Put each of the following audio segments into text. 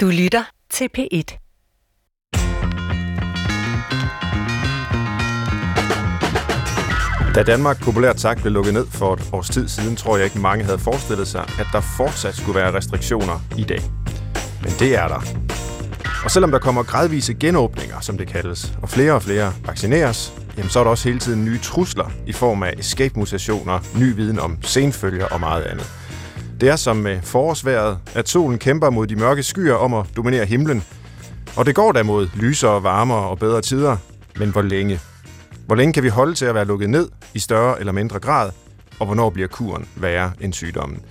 Du lytter til P1. Da Danmark populært sagt blev lukket ned for et års tid siden, tror jeg ikke mange havde forestillet sig, at der fortsat skulle være restriktioner i dag. Men det er der. Og selvom der kommer gradvise genåbninger, som det kaldes, og flere og flere vaccineres, jamen så er der også hele tiden nye trusler i form af escape-mutationer, ny viden om senfølger og meget andet. Det er som med forårsværet, at solen kæmper mod de mørke skyer om at dominere himlen. Og det går da mod lysere, varmere og bedre tider. Men hvor længe? Hvor længe kan vi holde til at være lukket ned i større eller mindre grad? Og hvornår bliver kuren værre end sygdommen?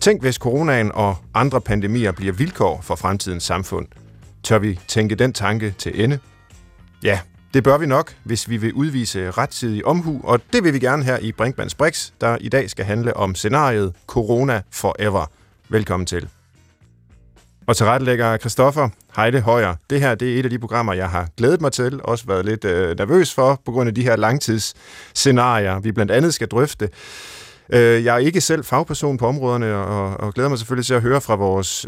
Tænk, hvis coronaen og andre pandemier bliver vilkår for fremtidens samfund. Tør vi tænke den tanke til ende? Ja, det bør vi nok, hvis vi vil udvise rettidig omhu, og det vil vi gerne her i Brinkmanns Brix, der i dag skal handle om scenariet Corona Forever. Velkommen til. Og tilrettelægger Christoffer Heide Højer. Det her det er et af de programmer, jeg har glædet mig til, også været lidt nervøs for, på grund af de her langtidsscenarier, vi blandt andet skal drøfte. Jeg er ikke selv fagperson på områderne, og glæder mig selvfølgelig til at høre fra vores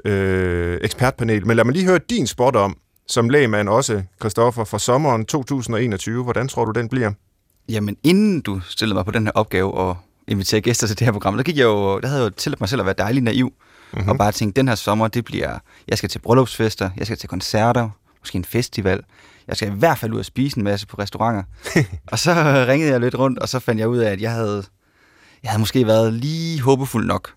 ekspertpanel, men lad mig lige høre din spot om, som lægmand også, Christoffer, for sommeren 2021. Hvordan tror du, den bliver? Jamen, inden du stillede mig på den her opgave og inviterede gæster til det her program, der havde jeg jo tilladt mig selv at være dejlig naiv, og bare tænkte, den her sommer, det bliver, jeg skal til bryllupsfester, jeg skal til koncerter, måske en festival, jeg skal i hvert fald ud og spise en masse på restauranter. Og så ringede jeg lidt rundt, og så fandt jeg ud af, at jeg havde måske været lige håbefuld nok,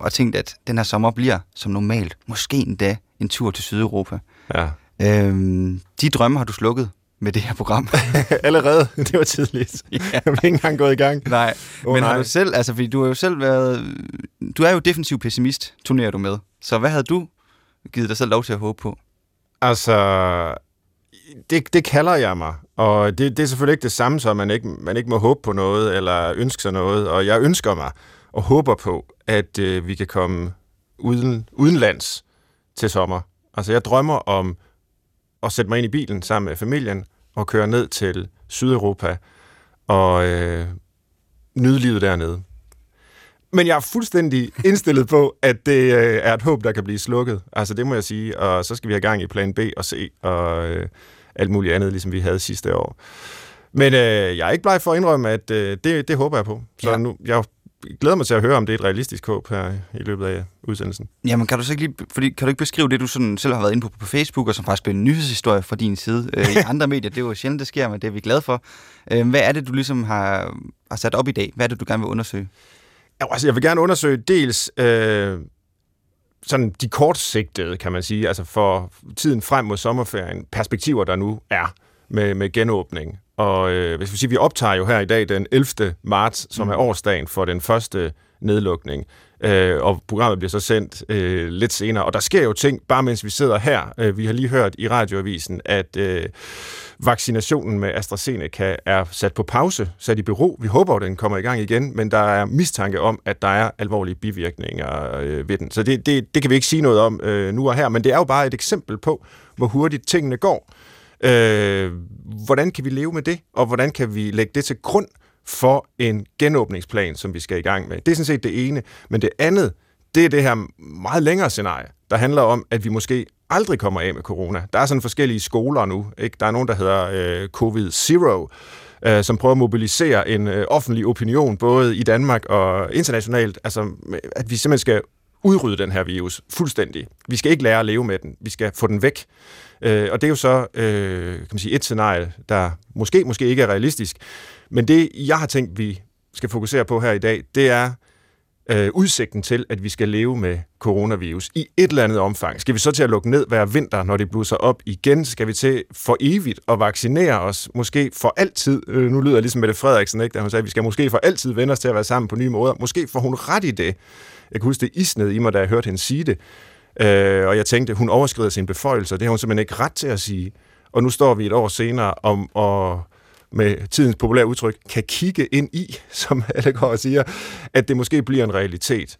og tænkt, at den her sommer bliver som normalt, måske endda en tur til Sydeuropa. Ja. De drømme har du slukket med det her program. Allerede? Det var tidligt. Ja. Jeg blev ikke engang gået i gang. Nej, men har du selv, altså fordi du har jo selv været, du er jo defensiv pessimist, turnerer du med. Så hvad havde du givet dig selv lov til at håbe på? Altså, det kalder jeg mig, og det er selvfølgelig ikke det samme som, man ikke må håbe på noget, eller ønske sig noget, og jeg ønsker mig og håber på, at vi kan komme udenlands til sommer. Altså, jeg drømmer om at sætte mig ind i bilen sammen med familien og køre ned til Sydeuropa og nyde livet dernede. Men jeg er fuldstændig indstillet på, at det er et håb, der kan blive slukket. Altså, det må jeg sige. Og så skal vi have gang i plan B og C og alt muligt andet, ligesom vi havde sidste år. Men jeg er ikke bleg for at indrømme, at det håber jeg på. Så ja. Nu, jeg glæder mig til at høre, om det er et realistisk håb her i løbet af udsendelsen. Jamen, kan du så ikke lige, fordi kan du ikke beskrive det, du sådan selv har været inde på Facebook, og som faktisk blev en nyhedshistorie fra din side i andre medier? Det er jo sjældent, det sker, men det er vi glade for. Hvad er det, du ligesom har sat op i dag? Hvad er det, du gerne vil undersøge? Altså, jeg vil gerne undersøge dels sådan de kortsigtede, kan man sige, altså for tiden frem mod sommerferien, perspektiver, der nu er med genåbning. Og hvis vi siger, vi optager jo her i dag den 11. marts, som er årsdagen for den første nedlukning, og programmet bliver så sendt lidt senere. Og der sker jo ting, bare mens vi sidder her. Vi har lige hørt i radioavisen, at vaccinationen med AstraZeneca er sat på pause, sat i bero. Vi håber, at den kommer i gang igen, men der er mistanke om, at der er alvorlige bivirkninger ved den. Så det kan vi ikke sige noget om nu og her, men det er jo bare et eksempel på, hvor hurtigt tingene går. Hvordan kan vi leve med det, og hvordan kan vi lægge det til grund for en genåbningsplan, som vi skal i gang med? Det er sådan set det ene, men det andet, det er det her meget længere scenarie, der handler om, at vi måske aldrig kommer af med corona. Der er sådan forskellige skoler nu, ikke? Der er nogen, der hedder COVID-Zero, som prøver at mobilisere en offentlig opinion, både i Danmark og internationalt, altså at vi simpelthen skal udrydde den her virus fuldstændig. Vi skal ikke lære at leve med den. Vi skal få den væk. Og det er jo så kan man sige, et scenarie, der måske ikke er realistisk. Men det, jeg har tænkt, vi skal fokusere på her i dag, det er udsigten til, at vi skal leve med coronavirus i et eller andet omfang. Skal vi så til at lukke ned hver vinter, når det blusser op igen? Skal vi til for evigt at vaccinere os? Måske for altid. Nu lyder jeg ligesom Mette Frederiksen, ikke, da hun sagde, at vi skal måske for altid vende os til at være sammen på nye måder. Måske får hun ret i det. Jeg kan huske det isnede i mig, da jeg hørte hende sige det. Og jeg tænkte, hun overskrider sine beføjelser. Det har hun simpelthen ikke ret til at sige. Og nu står vi et år senere og med tidens populære udtryk, kan kigge ind i, som alle går og siger, at det måske bliver en realitet.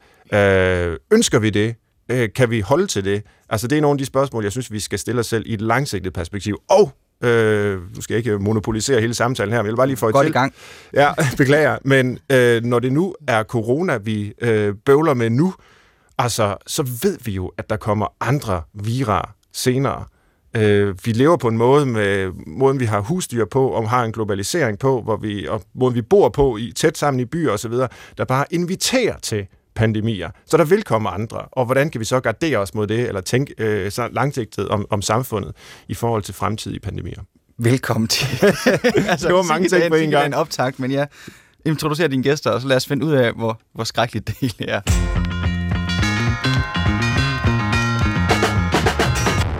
Ønsker vi det? Kan vi holde til det? Altså, det er nogle af de spørgsmål, jeg synes, vi skal stille os selv i et langsigtet perspektiv. Og nu skal jeg ikke monopolisere hele samtalen her, men jeg vil bare lige få et godt til. I gang. Ja, beklager. Men når det nu er corona, vi bøvler med nu, altså, så ved vi jo, at der kommer andre vira senere. Vi lever på en måde med måden, vi har husdyr på, og har en globalisering på, hvor vi, og måden, vi bor på i tæt sammen i byer osv., der bare inviterer til pandemier. Så der vil komme andre, og hvordan kan vi så gardere os mod det, eller tænke langsigtet om samfundet i forhold til fremtidige pandemier? Velkommen til. Altså, det var mange ting på en gang. En optakt, men ja, introducer dine gæster, og så lad os finde ud af, hvor skrækkeligt det hele er.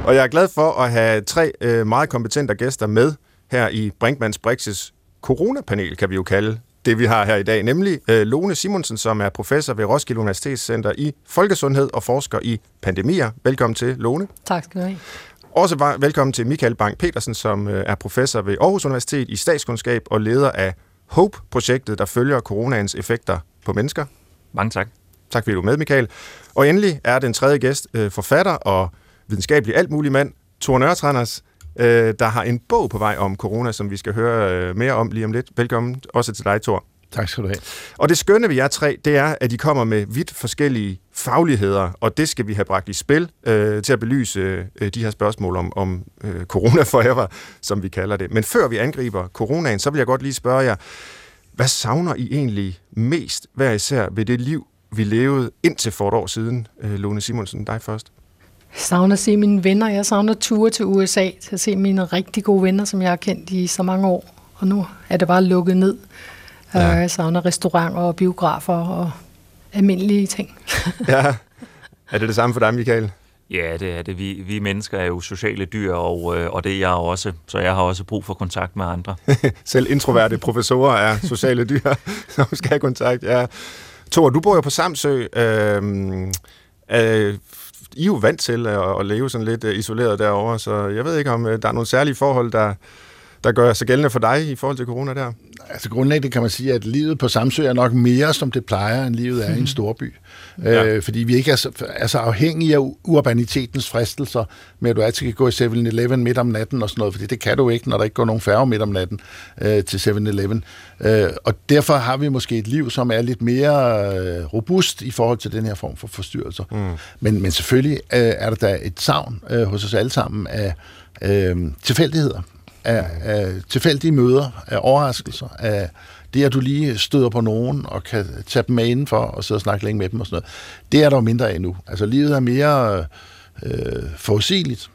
Og jeg er glad for at have tre meget kompetente gæster med her i Brinkmanns Brix's coronapanel, kan vi jo kalde det, vi har her i dag, nemlig Lone Simonsen, som er professor ved Roskilde Universitetscenter i Folkesundhed og forsker i pandemier. Velkommen til, Lone. Tak skal du have. Også velkommen til Michael Bang Petersen, som er professor ved Aarhus Universitet i statskundskab og leder af HOPE-projektet, der følger coronaens effekter på mennesker. Mange tak. Tak fordi du er med, Michael. Og endelig er den tredje gæst forfatter og videnskabelig altmulig mand, Tor Nørretranders, der har en bog på vej om corona, som vi skal høre mere om lige om lidt. Velkommen også til dig, Tor. Tak skal du have. Og det skønne ved jer tre, det er, at I kommer med vidt forskellige fagligheder, og det skal vi have bragt i spil til at belyse de her spørgsmål om corona forever, som vi kalder det. Men før vi angriber coronaen, så vil jeg godt lige spørge jer, hvad savner I egentlig mest hver især ved det liv, vi levede indtil for et år siden? Lone Simonsen, dig først. Jeg savner at se mine venner. Jeg savner ture til USA til at se mine rigtig gode venner, som jeg har kendt i så mange år. Og nu er det bare lukket ned. Ja. Jeg savner restauranter og biografer og almindelige ting. Ja. Er det det samme for dig, Michael? Ja, det er det. Vi mennesker er jo sociale dyr, og det er jeg også. Så jeg har også brug for kontakt med andre. Selv introverte professorer er sociale dyr, som skal have kontakt. Ja. Tor, du bor jo på Samsø. I er jo vant til at leve sådan lidt isoleret derovre, så jeg ved ikke, om der er nogle særlige forhold, der gør sig gældende for dig i forhold til corona der? Altså grundlæggende kan man sige, at livet på Samsø er nok mere, som det plejer, end livet er i en storby. Ja. Fordi vi ikke er så afhængige af urbanitetens fristelser, med at du altid kan gå i 7-Eleven midt om natten og sådan noget, fordi det kan du ikke, når der ikke går nogen færge midt om natten til 7-Eleven. Og derfor har vi måske et liv, som er lidt mere robust i forhold til den her form for forstyrrelser. Mm. Men selvfølgelig er der da et savn hos os alle sammen af tilfældigheder. Af tilfældige møder, af overraskelser, af det, at du lige støder på nogen og kan tage dem med indenfor og sidde og snakke længe med dem og sådan noget. Det er der jo mindre af nu. Altså livet er mere forudsigeligt,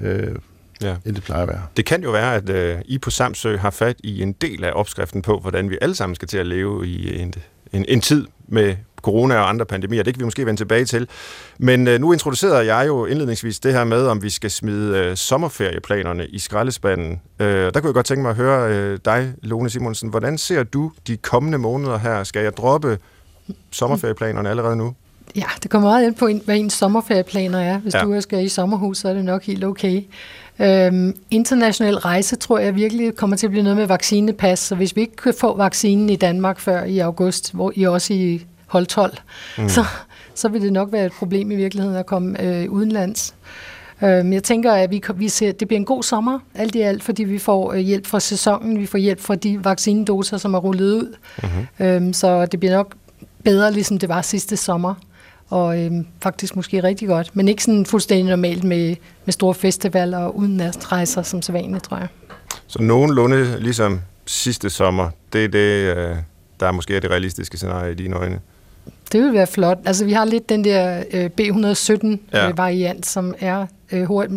end det plejer at være. Det kan jo være, at I på Samsø har fat i en del af opskriften på, hvordan vi alle sammen skal til at leve i en tid med corona og andre pandemier. Det kan vi måske vende tilbage til. Men nu introducerede jeg jo indledningsvis det her med, om vi skal smide sommerferieplanerne i skraldespanden. Der kunne jeg godt tænke mig at høre dig, Lone Simonsen. Hvordan ser du de kommende måneder her? Skal jeg droppe sommerferieplanerne allerede nu? Ja, det kommer meget ind på, hvad ens sommerferieplaner er. Hvis du skal i sommerhus, så er det nok helt okay. International rejse, tror jeg virkelig, kommer til at blive noget med vaccinepas. Så hvis vi ikke kan få vaccinen i Danmark før i august, hvor I også i hold 12, så vil det nok være et problem i virkeligheden at komme udenlands. Jeg tænker, at vi ser, det bliver en god sommer, alt i alt, fordi vi får hjælp fra sæsonen, vi får hjælp fra de vaccinedoser, som er rullet ud. Mm-hmm. Så det bliver nok bedre, ligesom det var sidste sommer, og faktisk måske rigtig godt, men ikke sådan fuldstændig normalt med store festivaler og udenlandsrejser som så vanligt, tror jeg. Så nogenlunde ligesom sidste sommer, det er det, der er måske det realistiske scenarie i dine øjne. Det vil være flot. Altså, vi har lidt den der B117-variant, som er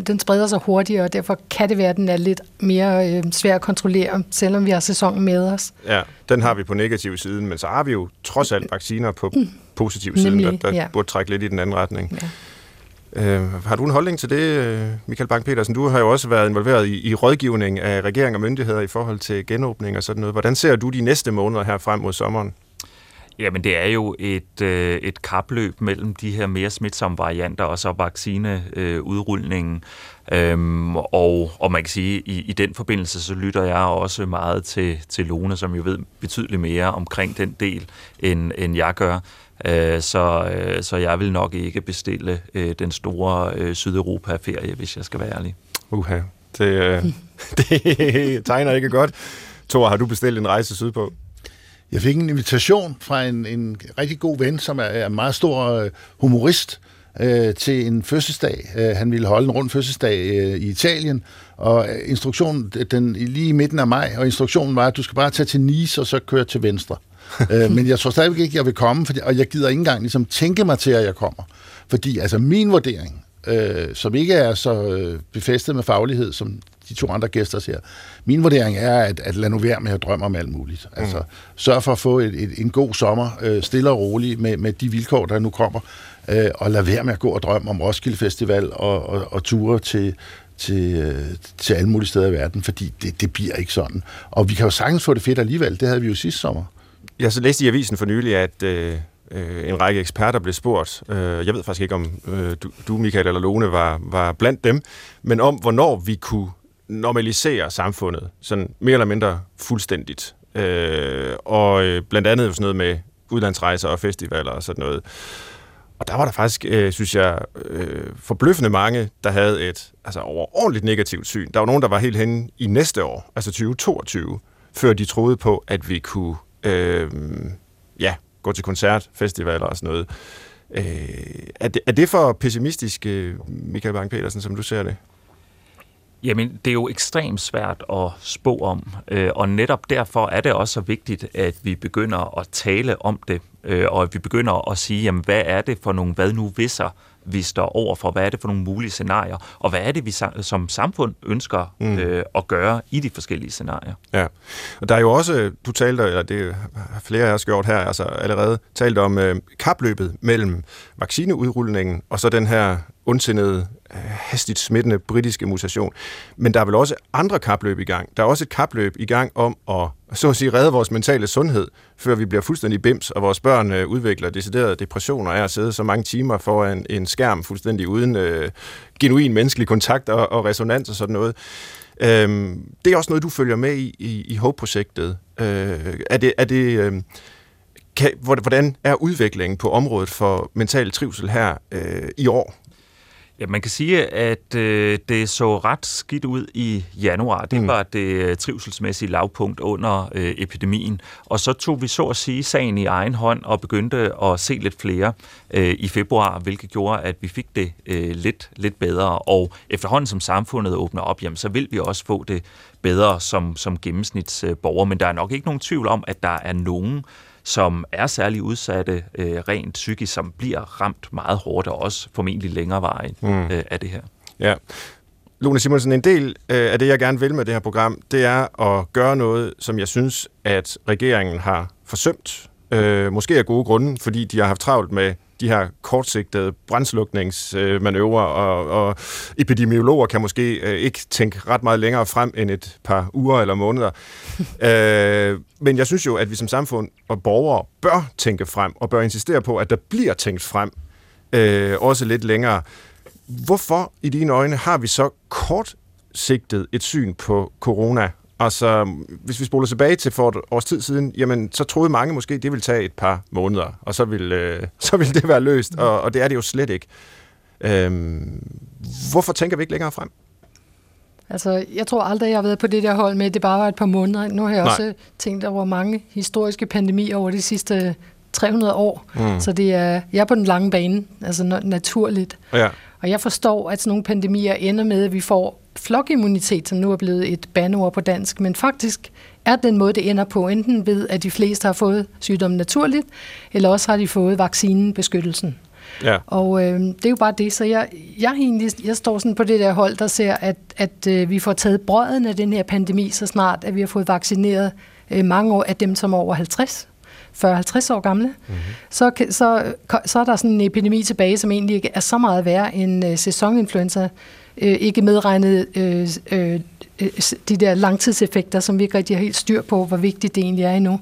den spreder sig hurtigere, og derfor kan det være, at den er lidt mere svær at kontrollere, selvom vi har sæsonen med os. Ja, den har vi på negativ siden, men så har vi jo trods alt vacciner på positiv siden, der burde trække lidt i den anden retning. Ja. Har du en holdning til det, Michael Bang Petersen? Du har jo også været involveret i rådgivning af regering og myndigheder i forhold til genåbning og sådan noget. Hvordan ser du de næste måneder her frem mod sommeren? Jamen, det er jo et kapløb mellem de her mere smitsomme varianter og så vaccineudrulningen. Og man kan sige, i den forbindelse, så lytter jeg også meget til Lone, som jo ved betydeligt mere omkring den del, end jeg gør. Så jeg vil nok ikke bestille den store Sydeuropa-ferie, hvis jeg skal være ærlig. Det tegner ikke godt. Tor, har du bestilt en rejse sydpå? Jeg fik en invitation fra en rigtig god ven, som er en meget stor humorist, til en fødselsdag. Han ville holde en rund fødselsdag i Italien, og instruktionen, den lige i midten af maj, og instruktionen var, at du skal bare tage til Nice, og så køre til venstre. Men jeg tror stadigvæk ikke, jeg vil komme, og jeg gider ikke engang ligesom tænke mig til, at jeg kommer. Fordi altså min vurdering, som ikke er så befæstet med faglighed, som de to andre gæster siger, min vurdering er, at lad nu være med at drømme om alt muligt. Altså, sørg for at få en god sommer, stille og rolig med de vilkår, der nu kommer, og lad være med at gå og drømme om Roskilde Festival og ture til alle mulige steder i verden, fordi det bliver ikke sådan. Og vi kan jo sagtens få det fedt alligevel, det havde vi jo sidste sommer. Jeg så læste i avisen for nylig, at en række eksperter blev spurgt, jeg ved faktisk ikke, om du, Michael, eller Lone var blandt dem, men om, hvornår vi kunne normalisere samfundet, sådan mere eller mindre fuldstændigt. Og blandt andet sådan noget med udlandsrejser og festivaler og sådan noget. Og der var der faktisk, synes jeg, forbløffende mange, der havde et overordentligt negativt syn. Der var nogen, der var helt henne i næste år, altså 2022, før de troede på, at vi kunne gå til koncert, festivaler og sådan noget. Er det for pessimistisk, Michael Bang Petersen, som du ser det? Jamen, det er jo ekstremt svært at spå om, og netop derfor er det også så vigtigt, at vi begynder at tale om det, og at vi begynder at sige, jamen, hvad er det for nogle hvad nu visser, vi står overfor, hvad er det for nogle mulige scenarier, og hvad er det, vi som samfund ønsker at gøre i de forskellige scenarier. Ja, og der er jo også, du talte, eller det har flere af os gjort her, altså allerede talt om kapløbet mellem vaccineudrulningen og så den her ondsindede, hastigt smittende britiske mutation. Men der er vel også andre kapløb i gang. Der er også et kapløb i gang om at, så at sige, redde vores mentale sundhed, før vi bliver fuldstændig bims, og vores børn udvikler deciderede depressioner af at sidde så mange timer foran en skærm, fuldstændig uden genuin menneskelig kontakt og resonans og sådan noget. Det er også noget, du følger med i HOPE-projektet. Hvordan er udviklingen på området for mental trivsel her i år? Ja, man kan sige, at det så ret skidt ud i januar. Det var det trivselsmæssige lavpunkt under epidemien. Og så tog vi så at sige sagen i egen hånd og begyndte at se lidt flere i februar, hvilket gjorde, at vi fik det lidt bedre. Og efterhånden som samfundet åbner op, jamen, så vil vi også få det bedre som gennemsnitsborger. Men der er nok ikke nogen tvivl om, at der er nogen, som er særlig udsatte rent psykisk, som bliver ramt meget hårdt og også formentlig længerevarigt af det her. Ja. Lone Simonsen, en del af det, jeg gerne vil med det her program, det er at gøre noget, som jeg synes, at regeringen har forsømt. Måske af gode grunde, fordi de har haft travlt med de her kortsigtede brandslukningsmanøvrer, og epidemiologer kan måske ikke tænke ret meget længere frem end et par uger eller måneder. Men jeg synes jo, at vi som samfund og borgere bør tænke frem, og bør insistere på, at der bliver tænkt frem, også lidt længere. Hvorfor i dine øjne har vi så kortsigtet et syn på corona? Altså, hvis vi spoler tilbage til for et års tid siden, jamen, så troede mange måske, det ville tage et par måneder, og så ville det være løst, og det er det jo slet ikke. Hvorfor tænker vi ikke længere frem? Altså, jeg tror aldrig, jeg har været på det der hold med, det bare var et par måneder. Nu har jeg også tænkt over mange historiske pandemier over de sidste 300 år, så det er, jeg er på den lange bane, altså naturligt. Ja. Og jeg forstår, at sådan nogle pandemier ender med, at vi får flokimmunitet, som nu er blevet et bandeord på dansk, men faktisk er den måde, det ender på, enten ved, at de fleste har fået sygdommen naturligt, eller også har de fået vaccinen, beskyttelsen. Ja. Og det er jo bare det, så jeg står sådan på det der hold, der ser, at vi får taget brøden af den her pandemi, så snart, at vi har fået vaccineret mange af dem, som er over 40-50 år gamle, så er der sådan en epidemi tilbage, som egentlig ikke er så meget værre end sæsoninfluenza, ikke medregnet de der langtidseffekter, som vi ikke rigtig har helt styr på, hvor vigtigt det egentlig er endnu.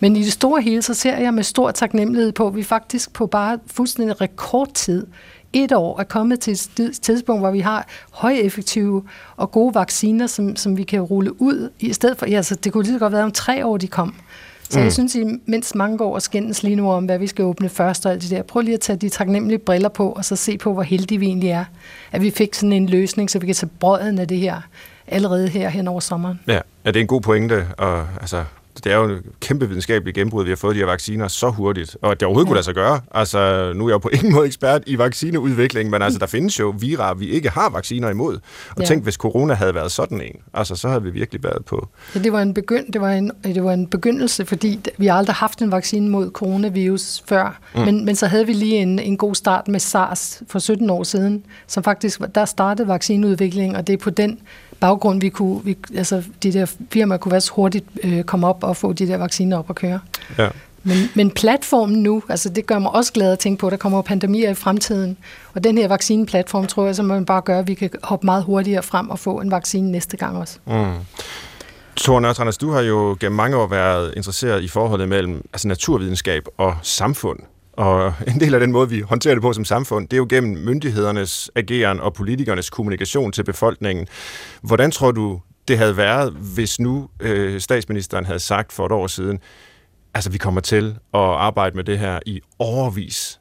Men i det store hele, så ser jeg med stor taknemmelighed på, at vi faktisk på bare fuldstændig rekordtid, et år, er kommet til et tidspunkt, hvor vi har højeffektive og gode vacciner, som vi kan rulle ud, i stedet for, altså det kunne lige så godt være om 3 år, de kom. Så jeg synes, mens mange går og skændes lige nu om, hvad vi skal åbne først og alt det der, prøv lige at tage de taknemmelige briller på, og så se på, hvor heldige vi egentlig er, at vi fik sådan en løsning, så vi kan tage brøden af det her, allerede her hen over sommeren. Ja, det er en god pointe, og altså det er jo et kæmpe videnskabeligt gennembrud, vi har fået de her vacciner så hurtigt, og at det overhovedet kunne lade sig gøre. Altså, nu er jeg jo på ingen måde ekspert i vaccineudvikling, men altså, der findes jo vira, vi ikke har vacciner imod. Og tænk, hvis corona havde været sådan en, altså, så havde vi virkelig været på. Ja, det var en begyndelse, fordi vi har aldrig haft en vaccine mod coronavirus før, men så havde vi lige en god start med SARS for 17 år siden, som faktisk, der startede vaccineudviklingen, og det er på den baggrund, vi kunne, de der firmaer kunne være så hurtigt komme op og få de der vacciner op at køre. Ja. Men platformen nu, altså det gør mig også glad at tænke på, at der kommer pandemier i fremtiden, og den her vaccineplatform, tror jeg, så man bare gør, at vi kan hoppe meget hurtigere frem og få en vaccine næste gang også. Mm. Tor Nørretranders, du har jo gennem mange år været interesseret i forholdet mellem altså naturvidenskab og samfund. Og en del af den måde, vi håndterer det på som samfund, det er jo gennem myndighedernes ageren og politikernes kommunikation til befolkningen. Hvordan tror du, det havde været, hvis nu statsministeren havde sagt for et år siden, altså vi kommer til at arbejde med det her i årevis.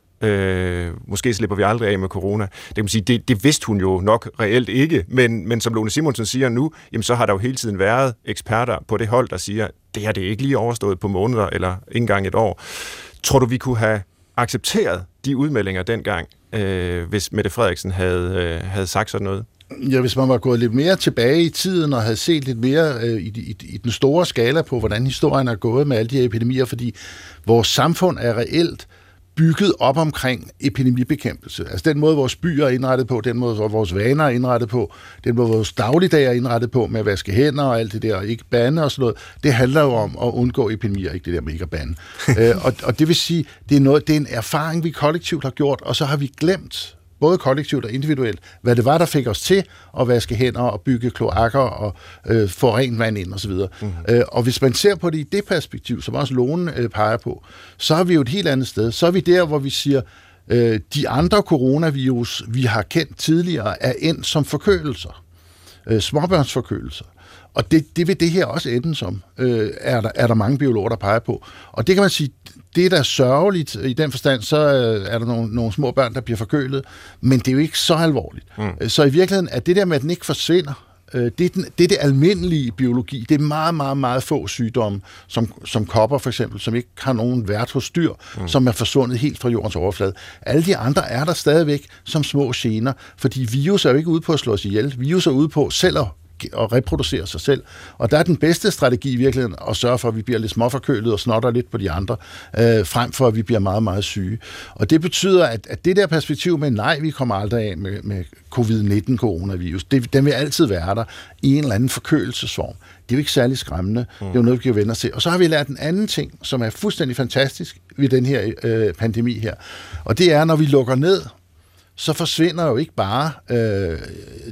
Måske slipper vi aldrig af med corona. Det kan man sige, det vidste hun jo nok reelt ikke, men som Lone Simonsen siger nu, jamen, så har der jo hele tiden været eksperter på det hold, der siger, det her det er ikke lige overstået på måneder eller ikke engang et år. Tror du, vi kunne have accepteret de udmeldinger dengang, hvis Mette Frederiksen havde sagt sådan noget? Ja, hvis man var gået lidt mere tilbage i tiden og havde set lidt mere i den store skala på, hvordan historien er gået med alle de epidemier, fordi vores samfund er reelt bygget op omkring epidemibekæmpelse. Altså den måde, vores byer er indrettet på, den måde, vores vaner er indrettet på, den måde, vores dagligdag er indrettet på med at vaske hænder og alt det der, og ikke bande og sådan noget, det handler jo om at undgå epidemier, ikke det der med ikke at bande. Og det vil sige, det er en erfaring, vi kollektivt har gjort, og så har vi glemt, både kollektivt og individuelt, hvad det var, der fik os til at vaske hænder og bygge kloakker og få rent vand ind osv. Og hvis man ser på det i det perspektiv, som også Lone peger på, så er vi jo et helt andet sted. Så er vi der, hvor vi siger, de andre coronavirus, vi har kendt tidligere, er endt som forkølelser. Småbørnsforkølelser. Og det vil det her også ende som, er der mange biologer, der peger på. Og det kan man sige, det der er sørgeligt i den forstand, så er der nogle små børn, der bliver forkølet, men det er jo ikke så alvorligt. Mm. Så i virkeligheden er det der med, at den ikke forsvinder, det er det almindelige biologi. Det er meget, meget, meget få sygdomme, som kopper for eksempel, som ikke har nogen vært hos dyr, som er forsvundet helt fra jordens overflade. Alle de andre er der stadigvæk som små gener, fordi virus er jo ikke ude på at slå sig ihjel. Virus er ude på selv at reproducere sig selv. Og der er den bedste strategi i virkeligheden at sørge for, at vi bliver lidt småforkølet og snotter lidt på de andre, frem for at vi bliver meget, meget syge. Og det betyder, at det der perspektiv med, nej, vi kommer aldrig af med covid-19 coronavirus, den vil altid være der i en eller anden forkølelsesform. Det er jo ikke særlig skræmmende. Det er jo noget, vi kan vende os til. Og så har vi lært en anden ting, som er fuldstændig fantastisk ved den her pandemi her. Og det er, når vi lukker ned, så forsvinder jo ikke bare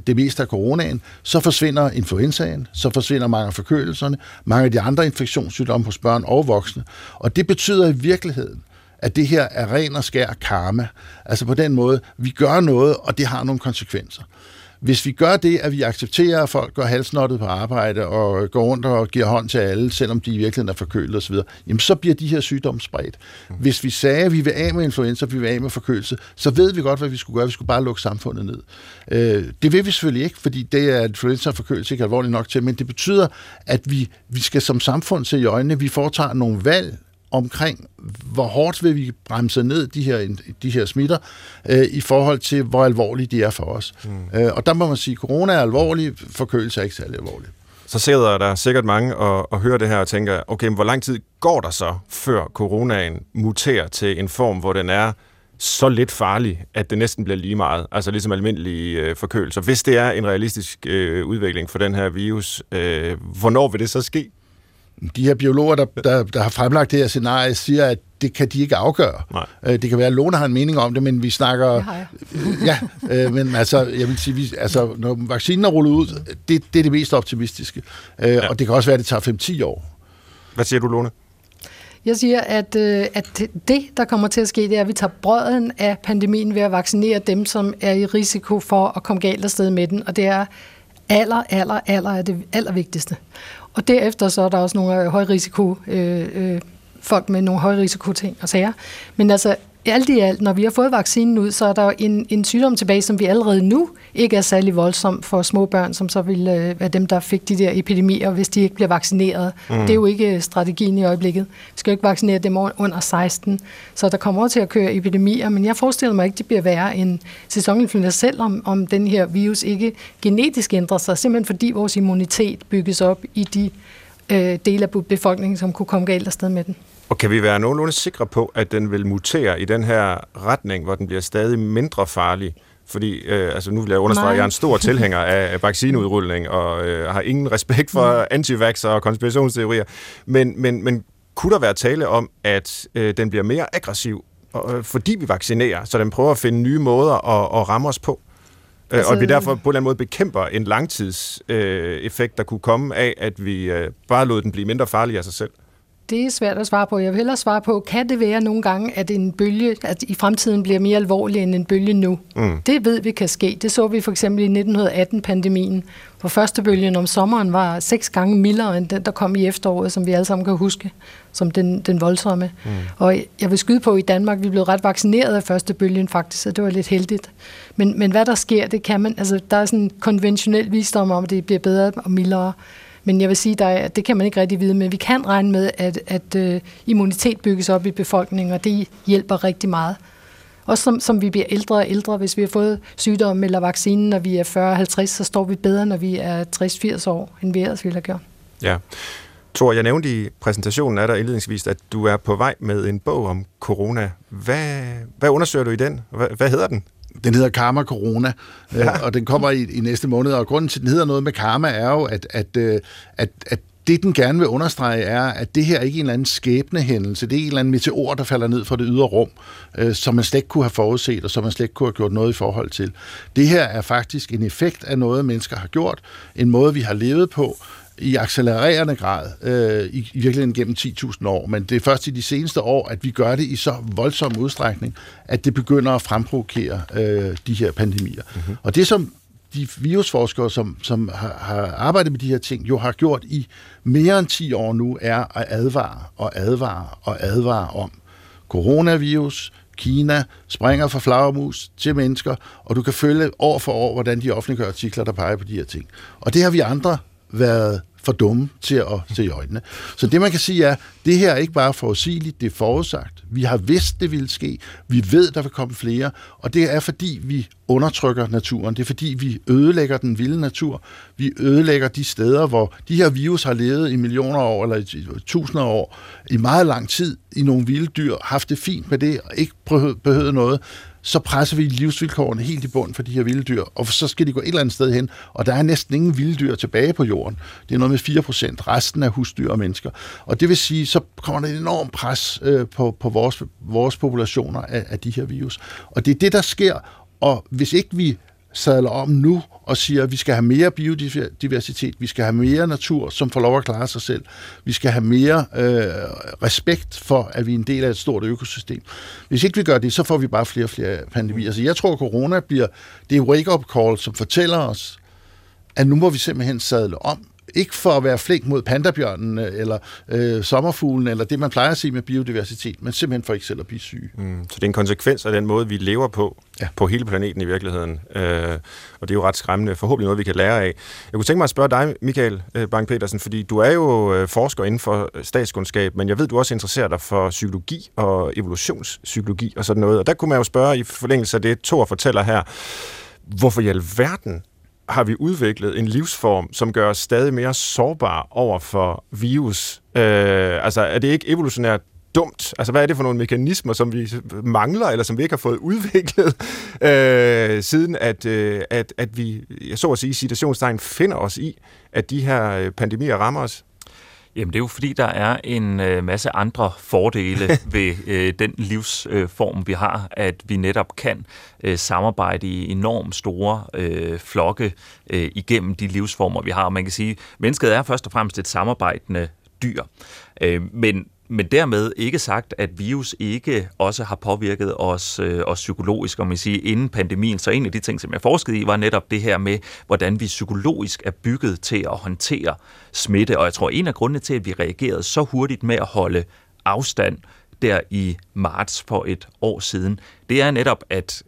det meste af coronaen, så forsvinder influenzaen, så forsvinder mange af forkølelserne, mange af de andre infektionssygdomme hos børn og voksne. Og det betyder i virkeligheden, at det her er ren og skær karma. Altså på den måde, vi gør noget, og det har nogle konsekvenser. Hvis vi gør det, at vi accepterer, at folk går halsnottet på arbejde og går rundt og giver hånd til alle, selvom de i virkeligheden er forkølet osv., jamen så bliver de her sygdomme spredt. Hvis vi sagde, at vi vil af med influenza, vi vil af med forkølelse, så ved vi godt, hvad vi skulle gøre. Vi skulle bare lukke samfundet ned. Det vil vi selvfølgelig ikke, fordi det er influenza og forkølelse ikke alvorligt nok til, men det betyder, at vi skal som samfund se i øjnene, vi foretager nogle valg omkring, hvor hårdt vil vi bremse ned de her smitter i forhold til, hvor alvorlige de er for os. Og der må man sige, at corona er alvorlig, forkølelse er ikke særlig alvorlig. Så sidder der sikkert mange og hører det her og tænker, okay, hvor lang tid går der så, før coronaen muterer til en form, hvor den er så lidt farlig, at det næsten bliver lige meget, altså ligesom almindelige forkølelser. Hvis det er en realistisk udvikling for den her virus, hvornår vil det så ske? De her biologer, der har fremlagt det her scenarie, siger, at det kan de ikke afgøre. Nej. Det kan være, at Lone har en mening om det, men vi snakker... Det har jeg. Men altså, jeg vil sige, når vaccinen er rullet ud, det er det mest optimistiske. Ja. Og det kan også være, at det tager 5-10 år. Hvad siger du, Lone? Jeg siger, at det, der kommer til at ske, det er, at vi tager brøden af pandemien ved at vaccinere dem, som er i risiko for at komme galt afsted med den. Og det er det vigtigste. Og derefter så er der også nogle højrisiko folk med nogle højrisiko ting og sager. Men altså alt i alt, når vi har fået vaccinen ud, så er der en sygdom tilbage, som vi allerede nu ikke er særlig voldsom for små børn, som så vil være dem, der fik de der epidemier, hvis de ikke bliver vaccineret. Mm. Det er jo ikke strategien i øjeblikket. Vi skal jo ikke vaccinere dem under 16, så der kommer over til at køre epidemier, men jeg forestiller mig ikke, at de bliver værre end sæsoninfluenza, selvom om den her virus ikke genetisk ændrer sig, simpelthen fordi vores immunitet bygges op i de dele af befolkningen, som kunne komme galt afsted med den. Og kan vi være nogenlunde sikre på, at den vil mutere i den her retning, hvor den bliver stadig mindre farlig? Fordi, nu vil jeg understrege, at jeg er en stor tilhænger af vaccineudrulning og har ingen respekt for antivaxer og konspirationsteorier. Men kunne der være tale om, at den bliver mere aggressiv, fordi vi vaccinerer, så den prøver at finde nye måder at ramme os på? Altså, og at vi derfor på en eller anden måde bekæmper en langtidseffekt, der kunne komme af, at vi bare lod den blive mindre farlig af sig selv? Det er svært at svare på. Jeg vil hellere svare på, kan det være nogle gange, at en bølge i fremtiden bliver mere alvorlig end en bølge nu? Mm. Det ved vi kan ske. Det så vi for eksempel i 1918-pandemien, hvor første bølgen om sommeren var 6 gange mildere end den, der kom i efteråret, som vi alle sammen kan huske, som den voldsomme. Mm. Og jeg vil skyde på, i Danmark vi blev ret vaccineret af første bølgen faktisk, så det var lidt heldigt. Men hvad der sker, det kan man. Altså, der er sådan en konventionel visdom om, at det bliver bedre og mildere. Men jeg vil sige, at det kan man ikke rigtig vide, men vi kan regne med, at immunitet bygges op i befolkningen, og det hjælper rigtig meget. Også som vi bliver ældre og ældre, hvis vi har fået sygdom eller vaccinen, når vi er 40-50, så står vi bedre, når vi er 60-80 år, end vi ellers ville have gjort. Ja. Tor, jeg nævnte i præsentationen af dig indledningsvis, at du er på vej med en bog om corona. Hvad undersøger du i den? Hvad hedder den? Den hedder Karma Corona, ja. Og den kommer i næste måned, og grunden til, den hedder noget med karma, er jo, at det, den gerne vil understrege, er, at det her er ikke en eller anden skæbnehændelse, det er en eller anden meteor, der falder ned fra det ydre rum, som man slet ikke kunne have forudset, og som man slet ikke kunne have gjort noget i forhold til. Det her er faktisk en effekt af noget, mennesker har gjort, en måde, vi har levet på, i accelererende grad, i virkeligheden gennem 10.000 år, men det er først i de seneste år, at vi gør det i så voldsom udstrækning, at det begynder at fremprovokere de her pandemier. Mm-hmm. Og det, som de virusforskere, som har arbejdet med de her ting, jo har gjort i mere end 10 år nu, er at advare om coronavirus. Kina springer fra flagermus til mennesker, og du kan følge år for år, hvordan de offentliggør artikler, der peger på de her ting. Og det har vi andre været for dumme til at se i øjnene. Så det, man kan sige, er, det her er ikke bare forudsigeligt, det er forudsagt. Vi har vidst, det ville ske. Vi ved, der vil komme flere. Og det er, fordi vi undertrykker naturen. Det er, fordi vi ødelægger den vilde natur. Vi ødelægger de steder, hvor de her virus har levet i millioner år, eller i tusinder år, i meget lang tid, i nogle vilde dyr, haft det fint med det, og ikke behøvet noget. Så presser vi livsvilkårene helt i bund for de her vilde dyr, og så skal de gå et eller andet sted hen, og der er næsten ingen vilde dyr tilbage på jorden. Det er noget med 4%, resten er husdyr og mennesker. Og det vil sige, så kommer der et enormt pres på vores populationer af de her virus. Og det er det, der sker, og hvis ikke vi sadler om nu og siger, at vi skal have mere biodiversitet, vi skal have mere natur, som får lov at klare sig selv, vi skal have mere respekt for, at vi er en del af et stort økosystem. Hvis ikke vi gør det, så får vi bare flere og flere pandemier. Så jeg tror, at corona bliver det wake-up call, som fortæller os, at nu må vi simpelthen sadle om. Ikke for at være flink mod pandabjørnen eller sommerfuglen, eller det, man plejer at sige med biodiversitet, men simpelthen for ikke selv at blive syge. Mm, så det er en konsekvens af den måde, vi lever på, ja, på hele planeten i virkeligheden. Og det er jo ret skræmmende. Forhåbentlig noget, vi kan lære af. Jeg kunne tænke mig at spørge dig, Michael Bang Petersen, fordi du er jo forsker inden for statskundskab, men jeg ved, du også interesserer dig for psykologi og evolutionspsykologi og sådan noget. Og der kunne man jo spørge i forlængelse af det, Tor fortæller her, hvorfor i alverden har vi udviklet en livsform, som gør os stadig mere sårbare over for virus? Er det ikke evolutionært dumt? Altså, hvad er det for nogle mekanismer, som vi mangler, eller som vi ikke har fået udviklet, siden at vi, så at sige, citationstegn finder os i, at de her pandemier rammer os? Jamen, det er jo fordi, der er en masse andre fordele ved den livsform, vi har, at vi netop kan samarbejde i enormt store flokke igennem de livsformer, vi har. Man kan sige, at mennesket er først og fremmest et samarbejdende dyr, men dermed ikke sagt, at virus ikke også har påvirket os psykologisk, om man siger, inden pandemien. Så en af de ting, som jeg forskede i, var netop det her med, hvordan vi psykologisk er bygget til at håndtere smitte. Og jeg tror, en af grundene til, at vi reagerede så hurtigt med at holde afstand, der i marts for et år siden, det er netop, at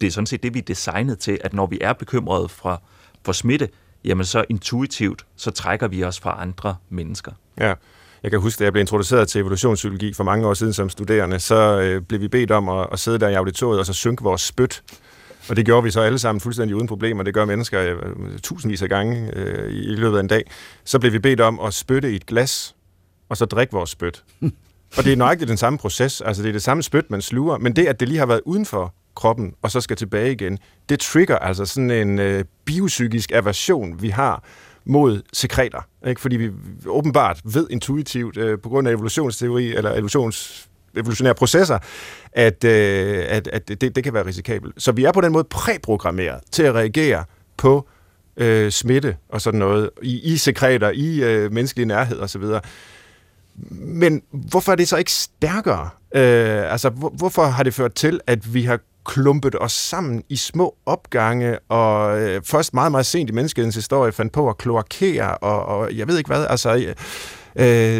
det er sådan set det, vi er designet til, at når vi er bekymrede for smitte, jamen så intuitivt, så trækker vi os fra andre mennesker. Ja, jeg kan huske, da jeg blev introduceret til evolutionspsykologi for mange år siden som studerende, så blev vi bedt om at sidde der i auditoriet og så synke vores spyt. Og det gjorde vi så alle sammen fuldstændig uden problemer. Det gør mennesker tusindvis af gange i løbet af en dag. Så blev vi bedt om at spytte i et glas, og så drikke vores spyt. Og det er nøjagtigt den samme proces. Altså det er det samme spyt, man sluger. Men det, at det lige har været udenfor kroppen, og så skal tilbage igen, det trigger altså sådan en biopsykisk aversion, vi har mod sekreter. Ikke? Fordi vi åbenbart ved intuitivt, på grund af evolutionsteori eller evolutionære processer, at det kan være risikabelt. Så vi er på den måde præprogrammeret til at reagere på smitte og sådan noget, i sekreter, i menneskelig nærhed osv. Men hvorfor er det så ikke stærkere? Hvorfor har det ført til, at vi har klumpet os sammen i små opgange, og først meget, meget sent i menneskehedens historie fandt på at kloakere, og jeg ved ikke hvad,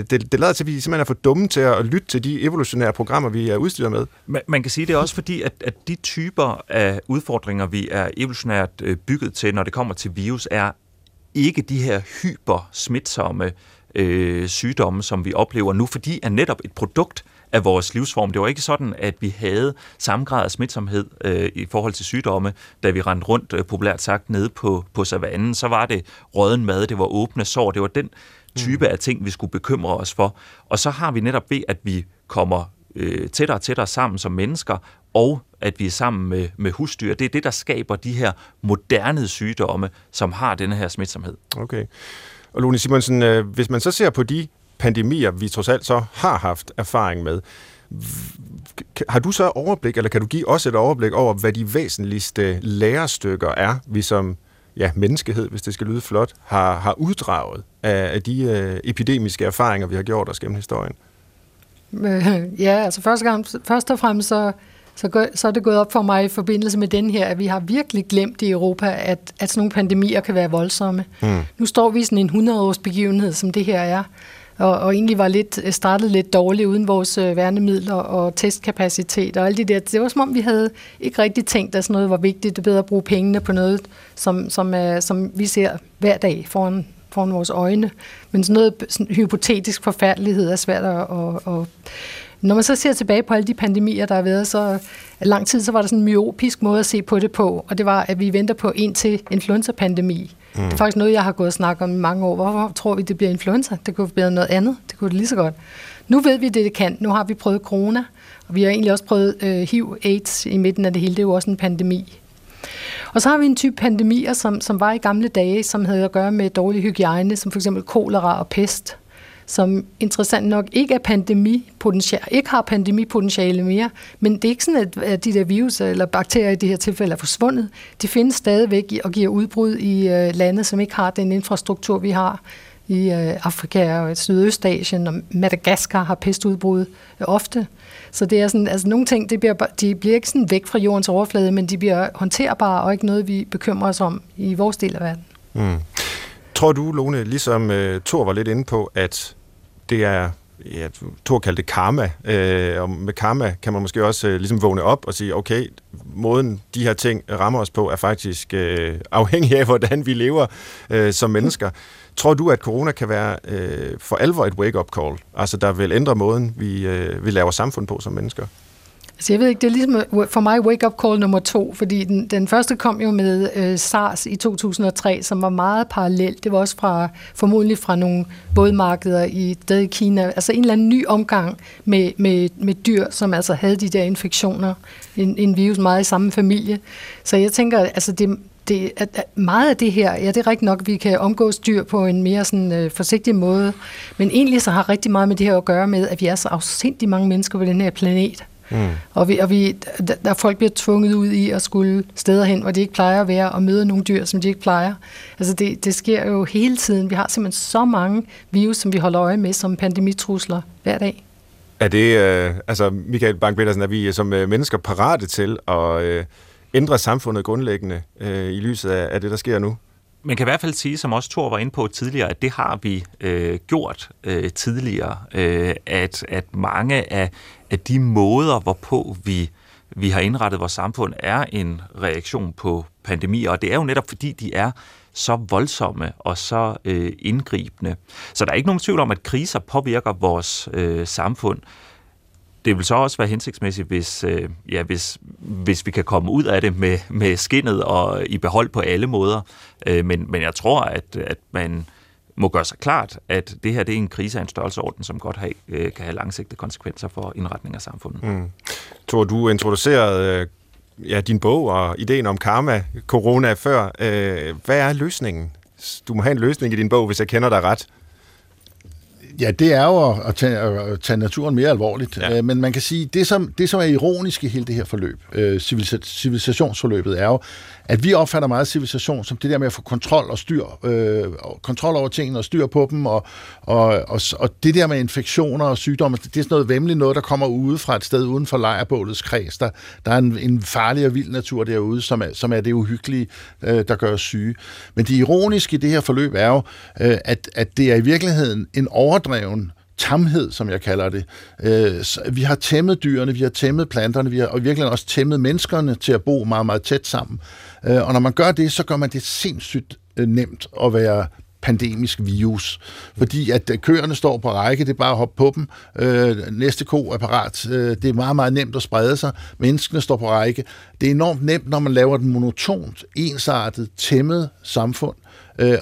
det lader til, at vi simpelthen er for dumme til at lytte til de evolutionære programmer, vi er udstyret med. Man kan sige, at det er også fordi, at de typer af udfordringer, vi er evolutionært bygget til, når det kommer til virus, er ikke de her hypersmitsomme sygdomme, som vi oplever nu, fordi er netop et produkt af vores livsform. Det var ikke sådan, at vi havde samme grad af smitsomhed i forhold til sygdomme, da vi rendte rundt, populært sagt, nede på savannen. Så var det rådden mad, det var åbne sår, det var den type af ting, vi skulle bekymre os for. Og så har vi netop ved, at vi kommer tættere og tættere sammen som mennesker, og at vi er sammen med husdyr. Det er det, der skaber de her moderne sygdomme, som har denne her smitsomhed. Okay. Og Lone Simonsen, hvis man så ser på de pandemier, vi trods alt så har haft erfaring med, har du så overblik, eller kan du give os et overblik over, hvad de væsentligste lærestykker er, vi som menneskehed, hvis det skal lyde flot, har uddraget af de epidemiske erfaringer, vi har gjort os gennem historien? Ja, altså først og fremmest så er det gået op for mig i forbindelse med den her, at vi har virkelig glemt i Europa, at sådan nogle pandemier kan være voldsomme. Mm. Nu står vi i sådan en 100-års begivenhed, som det her er, og egentlig var startet lidt dårligt uden vores værnemidler og testkapacitet og alt det der. Det var som om, vi havde ikke rigtig tænkt, at sådan noget var vigtigt. Det er bedre at bruge pengene på noget, som vi ser hver dag foran vores øjne. Men sådan noget hypotetisk forfærdelighed er svært at Når man så ser tilbage på alle de pandemier, der har været, så lang tid, så var der sådan en myopisk måde at se på det på, og det var, at vi venter på en til influenza-pandemi. Mm. Det er faktisk noget, jeg har gået og snakket om i mange år. Hvorfor tror vi, det bliver influenza? Det kunne være noget andet. Det kunne det lige så godt. Nu ved vi, det kan. Nu har vi prøvet corona, og vi har egentlig også prøvet HIV-AIDS i midten af det hele. Det er jo også en pandemi. Og så har vi en type pandemier, som var i gamle dage, som havde at gøre med dårlig hygiejne, som for eksempel kolera og pest, som interessant nok ikke er ikke har pandemipotentiale mere, men det er ikke sådan, at de der virus eller bakterier i det her tilfælde er forsvundet. De findes stadigvæk og giver udbrud i lande, som ikke har den infrastruktur, vi har i Afrika og Sydøstasien, og Madagaskar har pestudbrud ofte. Så det er sådan, altså nogle ting, de bliver ikke sådan væk fra jordens overflade, men de bliver håndterbare og ikke noget, vi bekymrer os om i vores del af verden. Mm. Tror du, Lone, ligesom Tor var lidt inde på, at det er, Tor kaldte det karma, og med karma kan man måske også ligesom vågne op og sige, okay, måden de her ting rammer os på, er faktisk afhængig af, hvordan vi lever som mennesker. Tror du, at corona kan være for alvor et wake-up call, altså der vil ændre måden, vi laver samfund på som mennesker? Så jeg ved ikke, det er ligesom for mig wake-up call nummer 2, fordi den første kom jo med SARS i 2003, som var meget parallelt. Det var også formodentlig fra nogle vådmarkeder i Kina. Altså en eller anden ny omgang med dyr, som altså havde de der infektioner. En virus meget i samme familie. Så jeg tænker, altså det at meget af det her, ja, det er rigtig nok, vi kan omgås dyr på en mere sådan, forsigtig måde. Men egentlig så har rigtig meget med det her at gøre med, at vi er så afsindig mange mennesker på den her planet. Mm. Og der folk bliver tvunget ud i at skulle steder hen, hvor de ikke plejer at være, og møde nogle dyr, som de ikke plejer. Altså det sker jo hele tiden. Vi har simpelthen så mange virus, som vi holder øje med, som pandemitrusler hver dag. Er det, Michael Bang Petersen, er vi som mennesker parate til at ændre samfundet grundlæggende i lyset af det, der sker nu? Man kan i hvert fald sige, som også Tor var inde på tidligere, at det har vi gjort tidligere, at mange af de måder, hvorpå vi har indrettet vores samfund, er en reaktion på pandemier, og det er jo netop fordi, de er så voldsomme og så indgribende. Så der er ikke nogen tvivl om, at kriser påvirker vores samfund. Det vil så også være hensigtsmæssigt, hvis vi kan komme ud af det med skindet og i behold på alle måder. Men jeg tror, at man må gøre sig klart, at det her det er en krise af en størrelseorden, som godt kan have langsigtede konsekvenser for indretning af samfundet. Mm. Tor, du introducerede din bog og ideen om karma, corona før. Hvad er løsningen? Du må have en løsning i din bog, hvis jeg kender dig ret. Ja, det er jo at tage naturen mere alvorligt, ja. Men man kan sige, det som er ironisk i hele det her forløb, civilisationsforløbet, er jo, at vi opfatter meget civilisation som det der med at få kontrol og styr, kontrol over tingene og styr på dem, og det der med infektioner og sygdomme, det er sådan noget væmmeligt noget, der kommer ude fra et sted uden for lejrbålets kreds. Der er en farlig og vild natur derude, som er det uhyggelige, der gør os syge. Men det ironiske i det her forløb er jo, at det er i virkeligheden en overdreven tamhed, som jeg kalder det. Vi har tæmmet dyrene, vi har tæmmet planterne, vi har og virkelig også tæmmet menneskerne til at bo meget, meget tæt sammen. Og når man gør det, så gør man det sindssygt nemt at være pandemisk virus. Fordi at køerne står på række, det er bare at hoppe på dem. Næste ko er parat. Det er meget, meget nemt at sprede sig. Menneskene står på række. Det er enormt nemt, når man laver den monotont, ensartet, tæmmet samfund,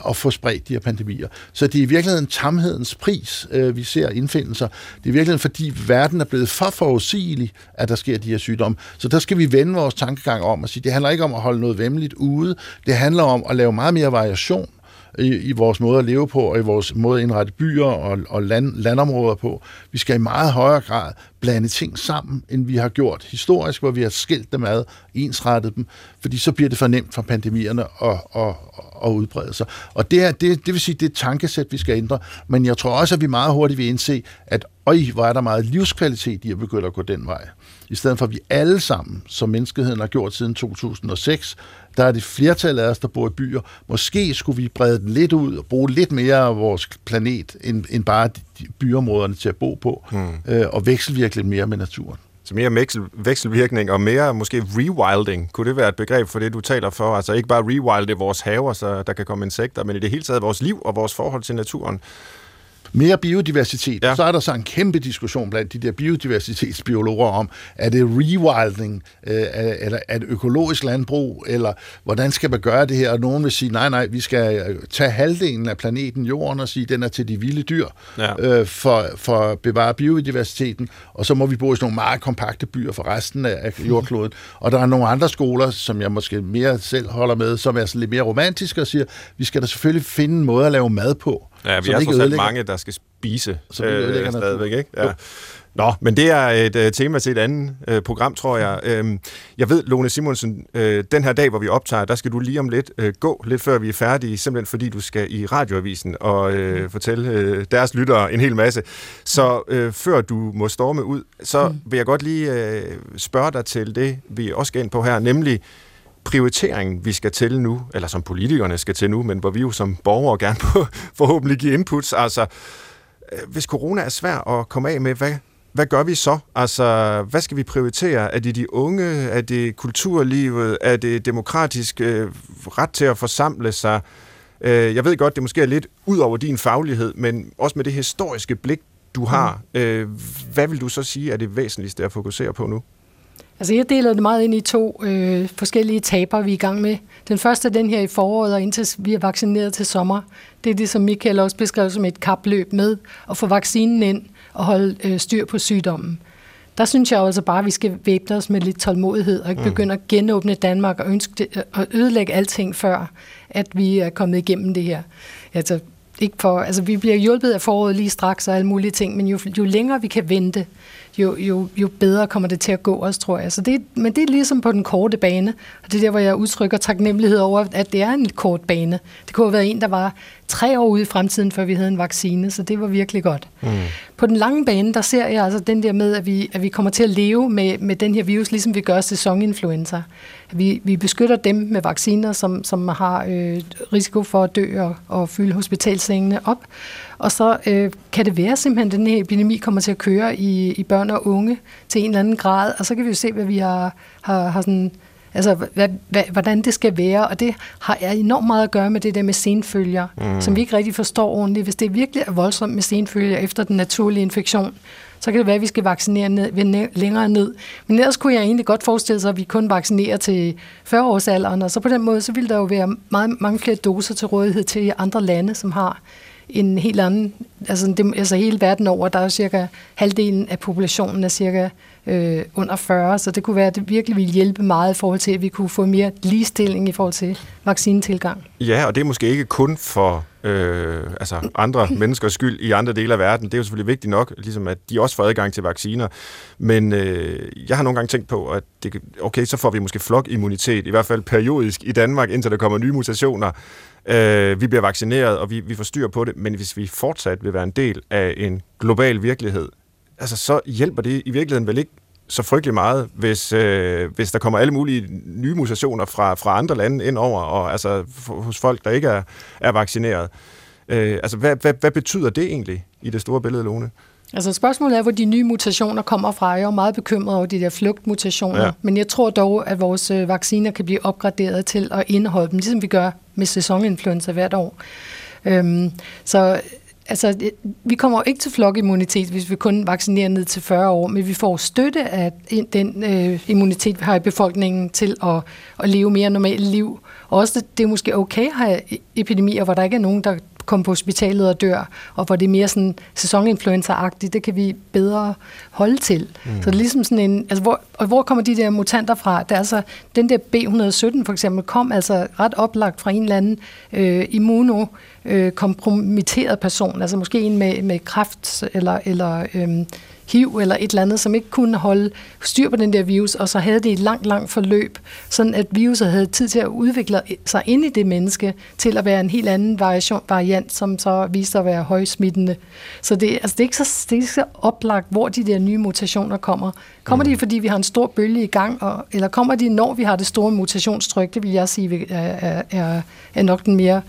og få spredt de her pandemier. Så det er i virkeligheden tamhedens pris, vi ser indfinde sig. Det er i virkeligheden, fordi verden er blevet for forudsigelig, at der sker de her sygdomme. Så der skal vi vende vores tankegang om og sige, det handler ikke om at holde noget væmmeligt ude, det handler om at lave meget mere variation i vores måde at leve på, og i vores måde at indrette byer og landområder på. Vi skal i meget højere grad blande ting sammen, end vi har gjort historisk, hvor vi har skilt dem ad, ensrettet dem, fordi så bliver det for nemt for pandemierne at udbrede sig. Og det vil sige, det er et tankesæt, vi skal ændre, men jeg tror også, at vi meget hurtigt vil indse, at hvor er der meget livskvalitet i at begynde at gå den vej. I stedet for, at vi alle sammen, som menneskeheden har gjort siden 2006, der er det flertal af os, der bor i byer. Måske skulle vi brede den lidt ud og bruge lidt mere af vores planet, end bare de byområderne til at bo på, og vekselvirke lidt mere med naturen. Så mere vekselvirkning og mere måske rewilding. Kunne det være et begreb for det, du taler for? Altså ikke bare rewilde vores haver, så der kan komme insekter, men i det hele taget vores liv og vores forhold til naturen. Mere biodiversitet. Ja. Så er der så en kæmpe diskussion blandt de der biodiversitetsbiologer om, er det rewilding, eller er det økologisk landbrug, eller hvordan skal man gøre det her? Og nogen vil sige, nej, vi skal tage halvdelen af planeten jorden og sige, den er til de vilde dyr, for at bevare biodiversiteten, og så må vi bo i sådan nogle meget kompakte byer for resten af jordkloden. Og der er nogle andre skoler, som jeg måske mere selv holder med, som er lidt mere romantiske og siger, vi skal da selvfølgelig finde en måde at lave mad på. Ja, vi er så mange, der skal spise stadigvæk, ikke? Ja. Nå, men det er et tema til et andet program, tror jeg. Jeg ved, Lone Simonsen, den her dag, hvor vi optager, der skal du lige om lidt gå, lidt før vi er færdige, simpelthen fordi du skal i radioavisen og fortælle deres lyttere en hel masse. Så før du må storme ud, så vil jeg godt lige spørge dig til det, vi også skal ind på her, nemlig prioriteringen, vi skal til nu, eller som politikerne skal til nu, men hvor vi jo som borgere gerne forhåbentlig give inputs. Altså, hvis corona er svær at komme af med, hvad gør vi så? Altså, hvad skal vi prioritere? Er det de unge? Er det kulturlivet? Er det demokratisk ret til at forsamle sig? Jeg ved godt, det måske er lidt ud over din faglighed, men også med det historiske blik, du har. Hvad vil du så sige er det væsentligste at fokusere på nu? Altså, jeg deler det meget ind i to forskellige etaper, vi er i gang med. Den første er den her i foråret, og indtil vi er vaccineret til sommer. Det er det, som Michael også beskrev som et kapløb med at få vaccinen ind og holde styr på sygdommen. Der synes jeg altså bare, at vi skal væbne os med lidt tålmodighed og ikke begynde at genåbne Danmark og ødelægge alting før, at vi er kommet igennem det her. Altså, vi bliver hjulpet af foråret lige straks og alle mulige ting, men jo længere vi kan vente, jo bedre kommer det til at gå også, tror jeg. Så det, men det er ligesom på den korte bane, og det er der, hvor jeg udtrykker taknemmelighed over, at det er en kort bane. Det kunne have været en, der var 3 år ude i fremtiden, før vi havde en vaccine, så det var virkelig godt. Mm. På den lange bane, der ser jeg altså den der med, at vi kommer til at leve med den her virus, ligesom vi gør sæsoninfluenza. Vi beskytter dem med vacciner, som har risiko for at dø og fylde hospitalsengene op. Og så kan det være simpelthen, at den her epidemi kommer til at køre i børn og unge til en eller anden grad, og så kan vi jo se, hvad vi har sådan... Altså, hvordan det skal være, og det har enormt meget at gøre med det der med senfølger, som vi ikke rigtig forstår ordentligt. Hvis det virkelig er voldsomt med senfølger efter den naturlige infektion, så kan det være, at vi skal vaccinere længere ned. Men ellers kunne jeg egentlig godt forestille sig, at vi kun vaccinerer til 40-årsalderen, og så på den måde, så ville der jo være meget, mange flere doser til rådighed til andre lande, som har en helt anden... Altså hele verden over, der er jo cirka halvdelen af populationen er cirka under 40, så det kunne være, at det virkelig ville hjælpe meget i forhold til, at vi kunne få mere ligestilling i forhold til vaccinetilgang. Ja, og det er måske ikke kun for andre menneskers skyld i andre dele af verden. Det er jo selvfølgelig vigtigt nok, ligesom at de også får adgang til vacciner. Men jeg har nogle gange tænkt på, at det, okay, så får vi måske flokimmunitet, i hvert fald periodisk i Danmark, indtil der kommer nye mutationer. Vi bliver vaccineret, og vi får styr på det, men hvis vi fortsat vil være en del af en global virkelighed, altså så hjælper det i virkeligheden vel ikke så frygtelig meget, hvis der kommer alle mulige nye mutationer fra andre lande indover, og altså hos folk, der ikke er vaccineret. Hvad betyder det egentlig i det store billede, Lone? Altså spørgsmålet er, hvor de nye mutationer kommer fra. Jeg er jo meget bekymret over de der flugtmutationer, ja. Men jeg tror dog, at vores vacciner kan blive opgraderet til at indeholde dem, ligesom vi gør med sæsoninfluenza hvert år. Vi kommer jo ikke til flokimmunitet, hvis vi kun vaccinerer ned til 40 år, men vi får støtte af den immunitet, vi har i befolkningen til at leve mere normalt liv. Og også, det er måske okay at have epidemier, hvor der ikke er nogen, der kommer på hospitalet og dør, og hvor det er mere sådan sæsoninfluenza-agtigt, det kan vi bedre holde til. Mm. Så det er ligesom sådan en... Altså, hvor kommer de der mutanter fra? Der er altså, den der B117 for eksempel kom altså ret oplagt fra en eller anden immunokompromitteret person, altså måske en med kræft eller HIV eller et eller andet, som ikke kunne holde styr på den der virus, og så havde det et langt forløb, sådan at viruset havde tid til at udvikle sig ind i det menneske til at være en helt anden variant, som så viste sig at være højsmittende. Så det er ikke så oplagt, hvor de der nye mutationer kommer. Kommer de, fordi vi har en stor bølge i gang, eller kommer de, når vi har det store mutationstryk? Det vil jeg sige er nok den mere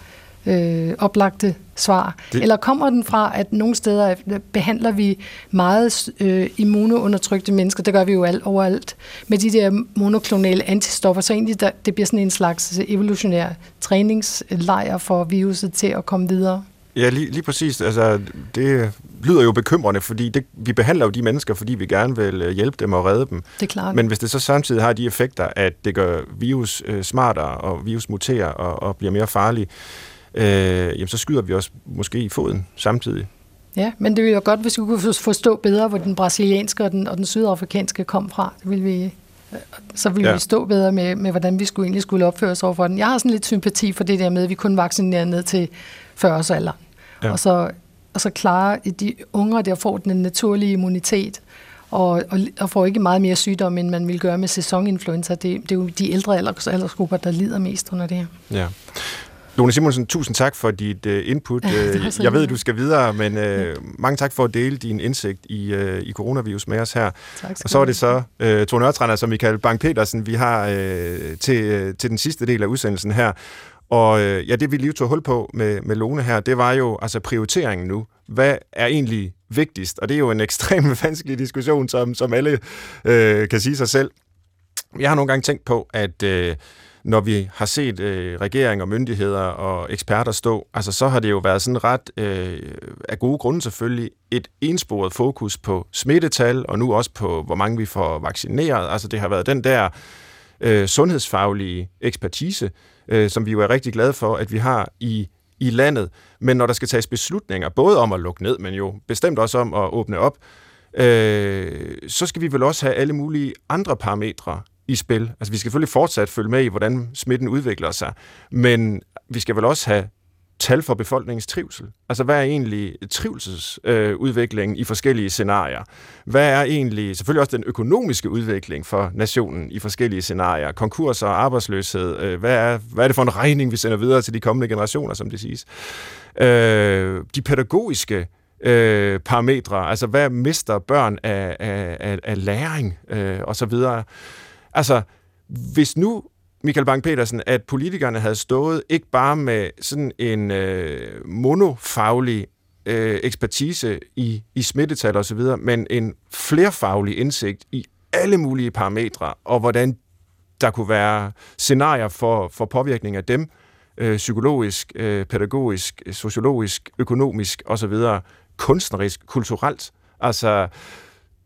oplagte svar. Det... Eller kommer den fra, at nogle steder behandler vi meget immunoundertrykte mennesker, det gør vi jo overalt, med de der monoklonale antistoffer, så egentlig det bliver sådan en slags evolutionær træningslejr for viruset til at komme videre. Ja, lige præcis. Altså, det lyder jo bekymrende, fordi vi behandler jo de mennesker, fordi vi gerne vil hjælpe dem og redde dem. Det er klart. Men hvis det så samtidig har de effekter, at det gør virus smartere, og virus muterer og bliver mere farlig, så skyder vi også måske i foden samtidig. Ja, men det ville jo godt, hvis vi kunne forstå bedre, hvor den brasilianske og den sydafrikanske kom fra. Så ville vi stå bedre med, hvordan vi egentlig skulle opføre os overfor den. Jeg har sådan lidt sympati for det der med, at vi kun vaccinerer ned til 40-årsalderen. Ja. Og så klarer de unger, der får den naturlige immunitet, og får ikke meget mere sygdom, end man vil gøre med sæsoninfluenza. Det er jo de ældre aldersgrupper, der lider mest under det her. Ja. Lone Simonsen, tusind tak for dit input. Jeg ved, du skal videre, men mange tak for at dele din indsigt i coronavirus med os her. Og så er det så Tor Nørretranders og Michael Bang Petersen, vi har til den sidste del af udsendelsen her. Og det vi lige tog hul på med Lone her, det var jo altså prioriteringen nu. Hvad er egentlig vigtigst? Og det er jo en ekstremt vanskelig diskussion, som alle kan sige sig selv. Jeg har nogle gange tænkt på, at når vi har set regeringer, myndigheder og eksperter stå, altså så har det jo været sådan ret, af gode grunde selvfølgelig, et ensporet fokus på smittetal, og nu også på, hvor mange vi får vaccineret. Altså det har været den der sundhedsfaglige ekspertise, som vi jo er rigtig glade for, at vi har i landet. Men når der skal tages beslutninger, både om at lukke ned, men jo bestemt også om at åbne op, så skal vi vel også have alle mulige andre parametre i spil. Altså vi skal selvfølgelig fortsat følge med i, hvordan smitten udvikler sig, men vi skal vel også have tal for befolkningens trivsel. Altså, hvad er egentlig trivselsudviklingen i forskellige scenarier? Hvad er egentlig, selvfølgelig også den økonomiske udvikling for nationen i forskellige scenarier? Konkurser, arbejdsløshed, hvad er det for en regning, vi sender videre til de kommende generationer, som det siges? De pædagogiske parametre, altså hvad mister børn af læring, og så videre. Altså, hvis nu Michael Bang Petersen, at politikerne havde stået ikke bare med sådan en monofaglig ekspertise i smittetal og så videre, men en flerfaglig indsigt i alle mulige parametre, og hvordan der kunne være scenarier for påvirkning af dem, psykologisk, pædagogisk, sociologisk, økonomisk og så videre, kunstnerisk, kulturelt. Altså,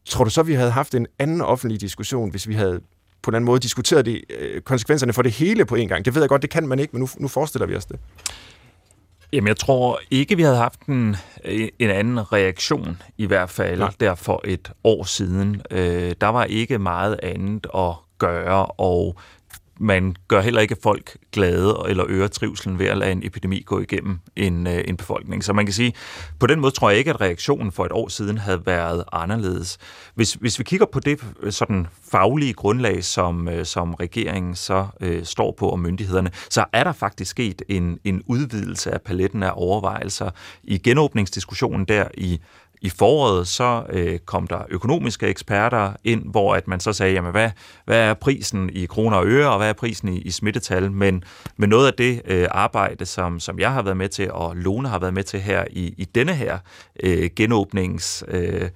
tror du så, vi havde haft en anden offentlig diskussion, hvis vi havde på en anden måde diskuterede de konsekvenserne for det hele på en gang? Det ved jeg godt, det kan man ikke, men nu forestiller vi os det. Jamen, jeg tror ikke, vi havde haft en anden reaktion, i hvert fald der for et år siden. Der var ikke meget andet at gøre, og man gør heller ikke folk glade eller øger trivselen ved at lade en epidemi gå igennem en befolkning. Så man kan sige, på den måde tror jeg ikke, at reaktionen for et år siden havde været anderledes. Hvis vi kigger på det sådan faglige grundlag, som regeringen så står på og myndighederne, så er der faktisk sket en udvidelse af paletten af overvejelser. I genåbningsdiskussionen der i foråret, så kom der økonomiske eksperter ind, hvor at man så sagde, jamen hvad er prisen i kroner og øre, og hvad er prisen i smittetal? Men noget af det arbejde, som jeg har været med til, og Lone har været med til her i denne her genåbningsseance,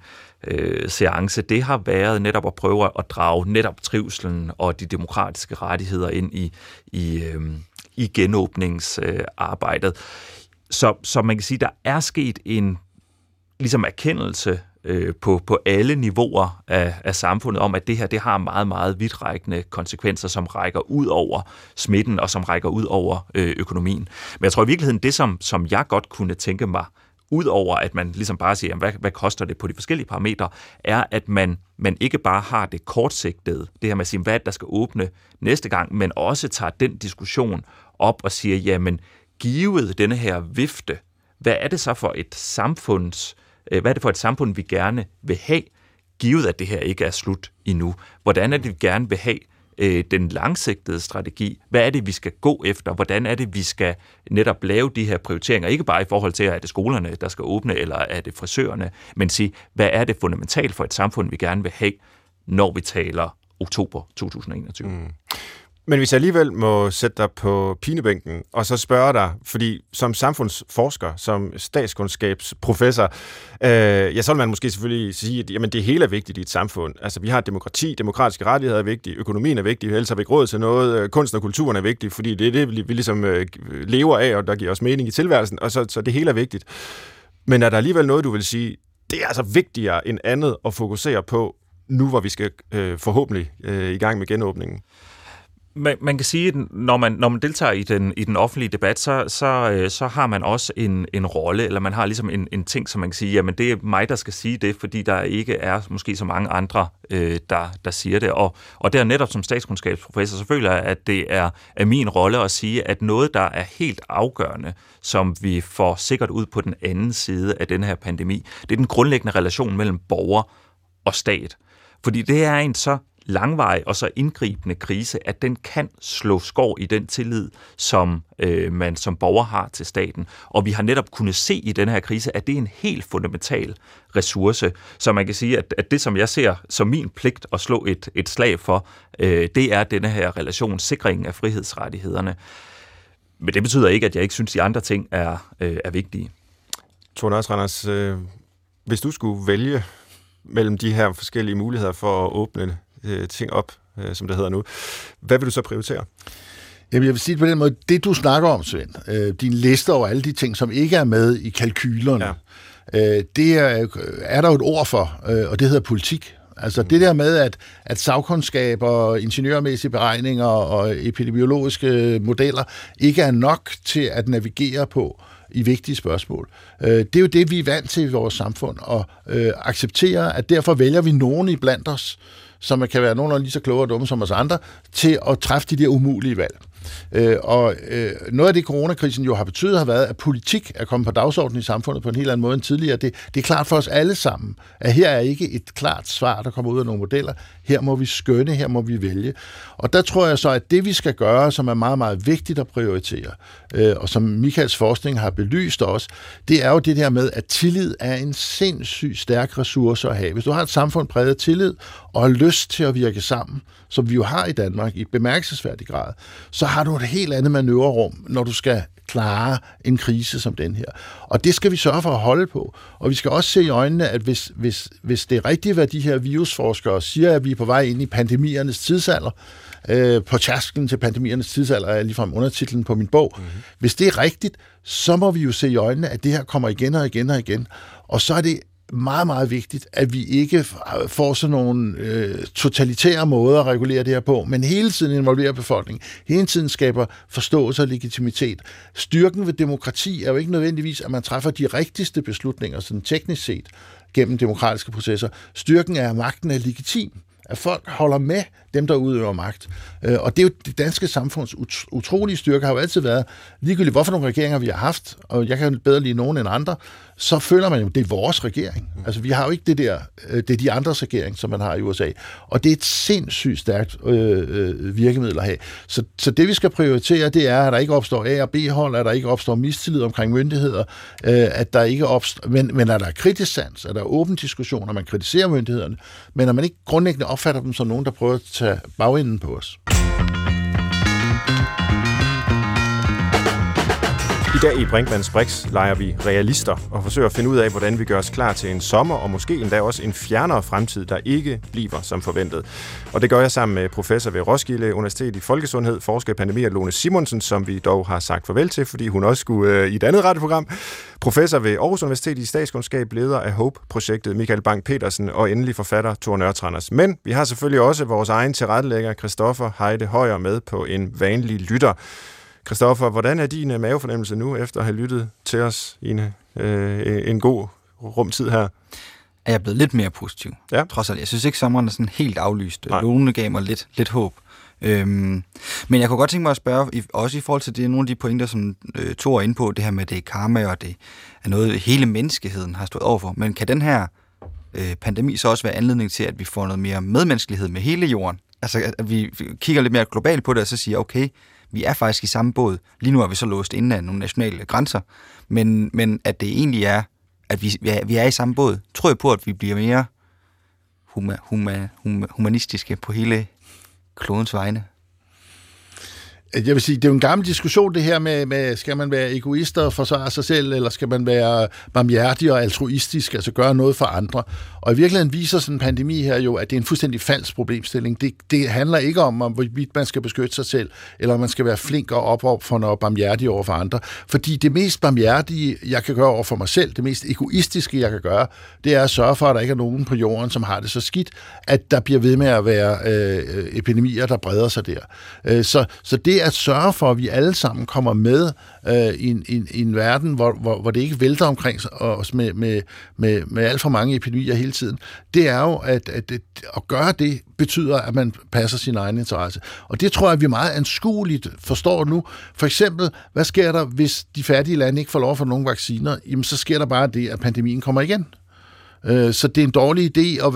det har været netop at prøve at drage netop trivslen og de demokratiske rettigheder ind i genåbningsarbejdet. Så man kan sige, der er sket en ligesom erkendelse på alle niveauer af samfundet om, at det her, det har meget, meget vidtrækkende konsekvenser, som rækker ud over smitten og som rækker ud over økonomien. Men jeg tror i virkeligheden, det som jeg godt kunne tænke mig, ud over at man ligesom bare siger, hvad koster det på de forskellige parametre, er, at man ikke bare har det kortsigtede, det her med at sige, hvad der skal åbne næste gang, men også tager den diskussion op og siger, jamen, givet denne her vifte, hvad er det for et samfund, vi gerne vil have, givet at det her ikke er slut endnu? Hvordan er det, vi gerne vil have den langsigtede strategi? Hvad er det, vi skal gå efter? Hvordan er det, vi skal netop lave de her prioriteringer? Ikke bare i forhold til, er det skolerne, der skal åbne, eller er det frisørerne, men sige, hvad er det fundamentalt for et samfund, vi gerne vil have, når vi taler oktober 2021? Mm. Men hvis jeg alligevel må sætte dig på pinebænken og så spørge dig, fordi som samfundsforsker, som statskundskabsprofessor, så vil man måske selvfølgelig sige, at jamen, det hele er vigtigt i et samfund. Altså, vi har et demokrati, demokratiske rettigheder er vigtige, økonomien er vigtig, ellers har vi ikke råd til noget, kunsten og kulturen er vigtig, fordi det er det, vi ligesom lever af, og der giver os mening i tilværelsen, og så det hele er vigtigt. Men er der alligevel noget, du vil sige, det er altså vigtigere end andet at fokusere på, nu hvor vi skal forhåbentlig i gang med genåbningen? Man kan sige, at når man deltager i den offentlige debat, så har man også en rolle, eller man har ligesom en ting, som man kan sige, jamen det er mig, der skal sige det, fordi der ikke er måske så mange andre, der siger det. Og der netop som statskundskabsprofessor, så føler jeg, at det er min rolle at sige, at noget, der er helt afgørende, som vi får sikkert ud på den anden side af den her pandemi, det er den grundlæggende relation mellem borger og stat. Fordi det er en så langvarig og så indgribende krise, at den kan slå skår i den tillid, som man som borger har til staten. Og vi har netop kunnet se i den her krise, at det er en helt fundamental ressource. Så man kan sige, at det, som jeg ser som min pligt at slå et slag for, det er denne her relation, sikringen af frihedsrettighederne. Men det betyder ikke, at jeg ikke synes, de andre ting er vigtige. Tor Nørretranders, hvis du skulle vælge mellem de her forskellige muligheder for at åbne ting op, som det hedder nu. Hvad vil du så prioritere? Jamen, jeg vil sige det på den måde, det du snakker om, Svend, din liste over alle de ting, som ikke er med i kalkylerne, ja, det er der jo et ord for, og det hedder politik. Altså det der med, at sagkundskab og ingeniørmæssige beregninger og epidemiologiske modeller ikke er nok til at navigere på i vigtige spørgsmål. Det er jo det, vi er vant til i vores samfund, og acceptere, at derfor vælger vi nogen iblandt os, som kan være nogenlunde lige så kloge og dumme som os andre, til at træffe de der umulige valg. Noget af det, coronakrisen jo har betydet, har været, at politik er kommet på dagsordenen i samfundet på en helt anden måde end tidligere. Det er klart for os alle sammen, at her er ikke et klart svar, der kommer ud af nogle modeller. Her må vi skønne, her må vi vælge. Og der tror jeg så, at det vi skal gøre, som er meget, meget vigtigt at prioritere, og som Michaels forskning har belyst også, det er jo det der med, at tillid er en sindssygt stærk ressource at have. Hvis du har et samfund præget af tillid og har lyst til at virke sammen, som vi jo har i Danmark i bemærkelsesværdig grad, så har du et helt andet manøvrerum, når du skal klare en krise som den her. Og det skal vi sørge for at holde på. Og vi skal også se i øjnene, at hvis det er rigtigt, hvad de her virusforskere siger, at vi er på vej ind i pandemiernes tidsalder, på tærsklen til pandemiernes tidsalder, er ligefrem undertitlen på min bog. Mm-hmm. Hvis det er rigtigt, så må vi jo se i øjnene, at det her kommer igen og igen og igen. Og så er det meget, meget vigtigt, at vi ikke får sådan nogle totalitære måder at regulere det her på, men hele tiden involverer befolkningen, hele tiden skaber forståelse og legitimitet. Styrken ved demokrati er jo ikke nødvendigvis, at man træffer de rigtigste beslutninger, sådan teknisk set, gennem demokratiske processer. Styrken er, at magten er legitim, at folk holder med dem, der udøver magt. Og det er jo det danske samfunds utrolige styrke, har jo altid været, ligegyldigt hvorfor nogle regeringer vi har haft, og jeg kan bedre lide nogen end andre, så føler man jo, det er vores regering. Altså vi har jo ikke det der, det er de andres regering, som man har i USA. Og det er et sindssygt stærkt virkemiddel at have. Så det vi skal prioritere, det er, at der ikke opstår A- og B-hold, at der ikke opstår mistillid omkring myndigheder, at der ikke opstår, men at der er kritisk sans, at der er åben diskussion, at man kritiserer myndighederne, men at man ikke grundlæggende opfatter dem som nogen, der prøver at tage bagenden på os. I dag i Brinkmanns Brix leger vi realister og forsøger at finde ud af, hvordan vi gør os klar til en sommer og måske endda også en fjernere fremtid, der ikke bliver som forventet. Og det gør jeg sammen med professor ved Roskilde Universitet i Folkesundhed, forsker i pandemier, Lone Simonsen, som vi dog har sagt farvel til, fordi hun også skulle i et andet radioprogram. Professor ved Aarhus Universitet i statskundskab, leder af HOPE-projektet, Michael Bang Petersen, og endelig forfatter Tor Nørretranders. Men vi har selvfølgelig også vores egen tilrettelægger, Christoffer Heide Højer, med på en vanlig lytter. Christoffer, hvordan er din mavefornemmelse nu, efter at have lyttet til os i en god rumtid her? Jeg er blevet lidt mere positiv, ja. Trods alt. Jeg synes ikke, sommeren er sådan helt aflyst. Lone gav mig lidt håb. Men jeg kunne godt tænke mig at spørge, også i forhold til det, nogle af de pointer, som Tor er inde på, det her med det karma, og det er noget, hele menneskeheden har stået overfor. Men kan den her pandemi så også være anledning til, at vi får noget mere medmenneskelighed med hele jorden? Altså, at vi kigger lidt mere globalt på det, og så siger, okay, vi er faktisk i samme båd. Lige nu er vi så låst inden af nogle nationale grænser, men at det egentlig er, at vi er i samme båd, tror jeg på, at vi bliver mere humanistiske på hele klodens vegne. Jeg vil sige, det er jo en gammel diskussion, det her med, skal man være egoist og forsvare sig selv, eller skal man være barmhjertig og altruistisk, altså gøre noget for andre. Og i virkeligheden viser sådan en pandemi her jo, at det er en fuldstændig falsk problemstilling. Det handler ikke om, hvorvidt man skal beskytte sig selv, eller om man skal være flink og op for noget barmhjertig over for andre. Fordi det mest barmhjertige, jeg kan gøre over for mig selv, det mest egoistiske, jeg kan gøre, det er at sørge for, at der ikke er nogen på jorden, som har det så skidt, at der bliver ved med at være epidemier, der breder sig der. Så det at sørge for, at vi alle sammen kommer med i en verden, hvor det ikke vælter omkring os med alt for mange epidemier hele tiden, det er jo, at gøre det betyder, at man passer sin egen interesse. Og det tror jeg, at vi meget anskueligt forstår nu. For eksempel, hvad sker der, hvis de fattige lande ikke får lov at få nogen vacciner? Jamen, så sker der bare det, at pandemien kommer igen. Så det er en dårlig idé at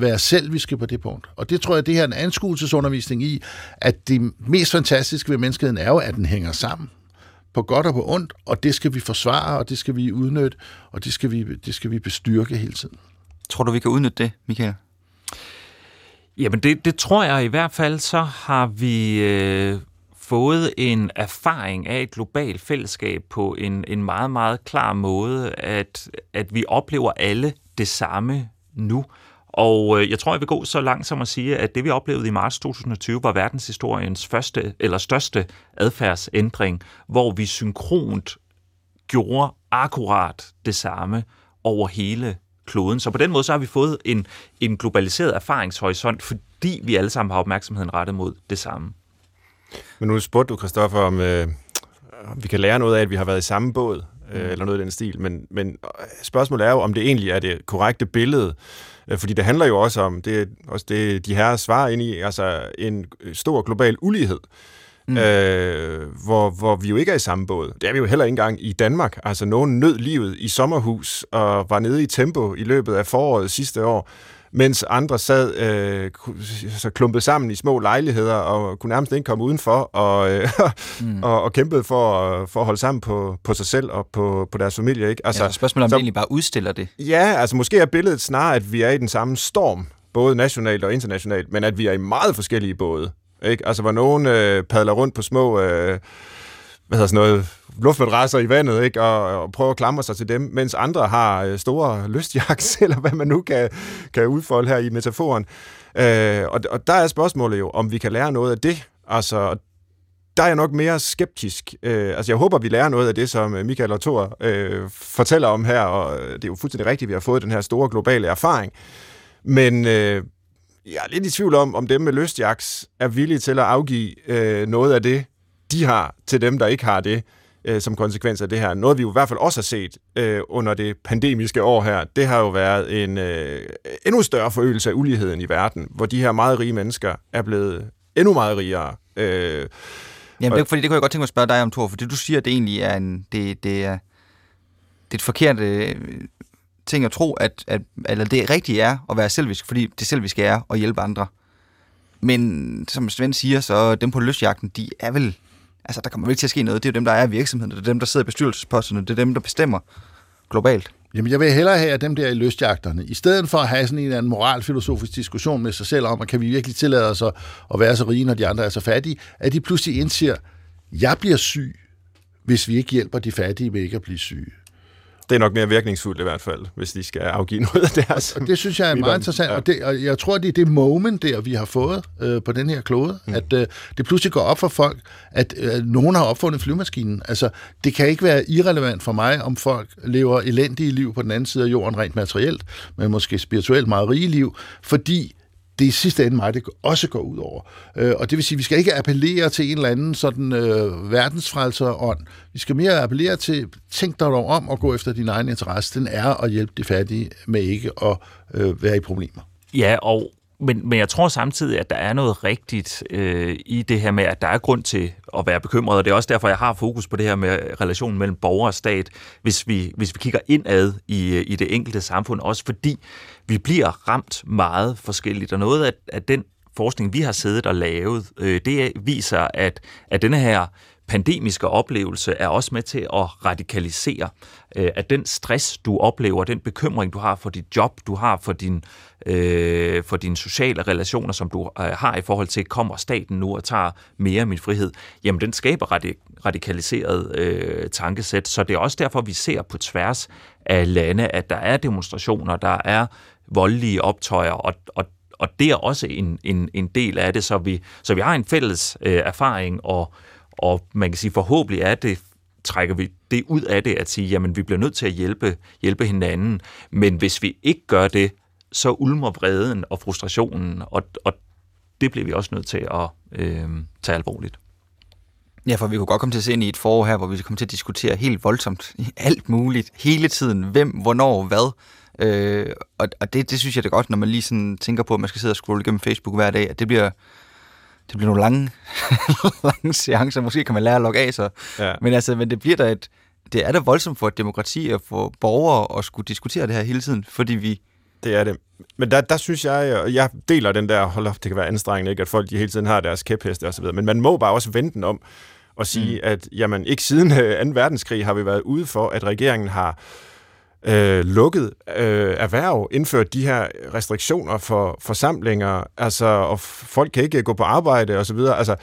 være selviske på det punkt. Og det tror jeg, det her er en anskuelsesundervisning i, at det mest fantastiske ved menneskeheden er jo, at den hænger sammen på godt og på ondt, og det skal vi forsvare, og det skal vi udnytte, og det skal vi bestyrke hele tiden. Tror du, vi kan udnytte det, Michael? Jamen, det tror jeg i hvert fald. Så har vi fået en erfaring af et globalt fællesskab på en meget, meget klar måde, at vi oplever alle det samme nu. Og jeg tror, jeg vil gå så langt som at sige, at det vi oplevede i marts 2020 var verdenshistoriens første eller største adfærdsændring, hvor vi synkront gjorde akkurat det samme over hele kloden. Så på den måde så har vi fået en globaliseret erfaringshorisont, fordi vi alle sammen har opmærksomheden rettet mod det samme. Men nu spurgte du, Christoffer, om vi kan lære noget af, at vi har været i samme båd, eller noget i den stil, men spørgsmålet er jo, om det egentlig er det korrekte billede, fordi det handler jo også om, det er også det, de her svarer ind i, altså en stor global ulighed. hvor vi jo ikke er i samme båd. Det er vi jo heller ikke engang i Danmark. Altså, nogen nød livet i sommerhus og var nede i tempo i løbet af foråret sidste år, mens andre sad så klumpet sammen i små lejligheder og kunne nærmest ikke komme udenfor og kæmpede for at holde sammen på sig selv og på deres familie. Ikke? Altså, ja, spørgsmålet om det egentlig bare udstiller det. Ja, altså måske er billedet snarere, at vi er i den samme storm, både nationalt og internationalt, men at vi er i meget forskellige både. Ikke? Altså hvor nogen padler rundt på små luftmadrasser i vandet, ikke? Og prøver at klamre sig til dem, mens andre har store lystjaks, eller hvad man nu kan udfolde her i metaforen. Og der er spørgsmålet jo, om vi kan lære noget af det. Altså, der er jeg nok mere skeptisk. Jeg håber, vi lærer noget af det, som Michael og Tor fortæller om her, og det er jo fuldstændig rigtigt, vi har fået den her store globale erfaring. Men jeg er lidt i tvivl om dem med lystjaks er villige til at afgive noget af det, de har, til dem, der ikke har det, som konsekvens af det her. Noget, vi jo i hvert fald også har set under det pandemiske år her, det har jo været en endnu større forøgelse af uligheden i verden, hvor de her meget rige mennesker er blevet endnu meget rigere. Jamen, fordi det kunne jeg godt tænke mig at spørge dig om, Tor, for det du siger, det egentlig er det er et forkert ting at tro, eller det rigtige er at være selvisk, fordi det selviske er at hjælpe andre. Men som Svend siger, så dem på lystjagten, de er vel... Altså, der kommer vel ikke til at ske noget. Det er jo dem, der er i virksomheden, det er dem, der sidder i bestyrelsesposterne, det er dem, der bestemmer globalt. Jamen, jeg vil hellere have dem der i lystjagterne. I stedet for at have sådan en eller anden moralfilosofisk diskussion med sig selv om, kan vi virkelig tillade os at være så rige, når de andre er så fattige, at de pludselig indser, jeg bliver syg, hvis vi ikke hjælper de fattige med ikke at blive syge. Det er nok mere virkningsfuldt i hvert fald, hvis de skal afgive noget af deres. Og det synes jeg er meget interessant, og jeg tror, det er det moment der, vi har fået på den her klode, at det pludselig går op for folk, at nogen har opfundet flyvemaskinen. Altså, det kan ikke være irrelevant for mig, om folk lever elendige liv på den anden side af jorden, rent materielt, men måske spirituelt meget rige liv, fordi det er i sidste ende mig, det også går ud over. Og det vil sige, at vi skal ikke appellere til en eller anden sådan verdensfrelserånd. Vi skal mere appellere til, tænk dig dog om at gå efter din egen interesse. Den er at hjælpe de fattige med ikke at være i problemer. Ja, men jeg tror samtidig, at der er noget rigtigt i det her med, at der er grund til at være bekymret, og det er også derfor, jeg har fokus på det her med relationen mellem borger og stat, hvis vi kigger indad i det enkelte samfund, også fordi vi bliver ramt meget forskelligt, og noget af den forskning, vi har siddet og lavet, det viser, at denne her pandemiske oplevelse er også med til at radikalisere, at den stress, du oplever, den bekymring, du har for dit job, du har for dine sociale relationer, som du har i forhold til, kommer staten nu og tager mere af min frihed, jamen den skaber radikaliseret tankesæt. Så det er også derfor, vi ser på tværs af lande, at der er demonstrationer, der er voldelige optøjer, og det er også en del af det, så vi har en fælles erfaring, og man kan sige, forhåbentlig er det, trækker vi det ud af det, at sige, jamen vi bliver nødt til at hjælpe hinanden, men hvis vi ikke gør det, så ulmer vreden og frustrationen, og det bliver vi også nødt til at tage alvorligt. Ja, for vi kunne godt komme til at se ind i et forår her, hvor vi kommer til at diskutere helt voldsomt alt muligt, hele tiden, hvem, hvornår, hvad, og det synes jeg det er godt, når man lige sådan tænker på, at man skal sidde og scrolle gennem Facebook hver dag, at det bliver nogle lange seancer. Måske kan man lære at logge af sig. Ja. Men det bliver da det er da voldsomt for et demokrati og for borgere at skulle diskutere det her hele tiden, fordi vi... Det er det. Men der synes jeg deler den der, hold op, det kan være anstrengende, ikke, at folk de hele tiden har deres kæpheste og så videre, men man må bare også vende den om og sige, at jamen, ikke siden 2. verdenskrig har vi været ude for, at regeringen har lukket erhverv, indført de her restriktioner for forsamlinger, altså, og folk kan ikke gå på arbejde og så videre. Altså,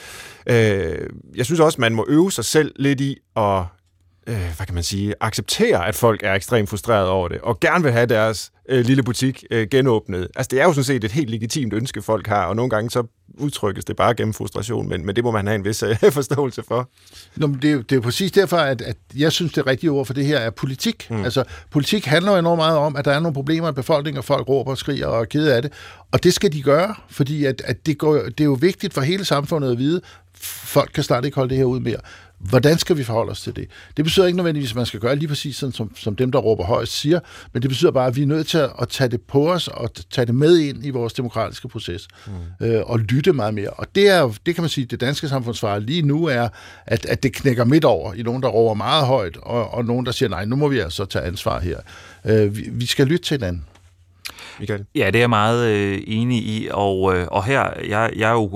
jeg synes også, man må øve sig selv lidt i at acceptere, at folk er ekstremt frustrerede over det, og gerne vil have deres lille butik genåbnet. Altså, det er jo sådan set et helt legitimt ønske, folk har, og nogle gange så udtrykkes det bare gennem frustration, men det må man have en vis forståelse for. Nå, men det er jo præcis derfor, at jeg synes, det rigtige ord for det her er politik. Altså, politik handler jo enormt meget om, at der er nogle problemer i befolkningen, og folk råber og skriger og er kede af det, og det skal de gøre, fordi at det er jo vigtigt for hele samfundet at vide, folk kan snart ikke holde det her ud mere. Hvordan skal vi forholde os til det? Det betyder ikke nødvendigvis, at man skal gøre lige præcis sådan, som dem, der råber højst siger, men det betyder bare, at vi er nødt til at tage det på os og tage det med ind i vores demokratiske proces og lytte meget mere. Og det kan man sige, det danske samfundsfare lige nu er, at det knækker midt over i nogen, der råber meget højt, og nogen, der siger, nej, nu må vi altså tage ansvar her. Vi skal lytte til hinanden. Michael? Ja, det er jeg meget enig i, og her, jeg er jo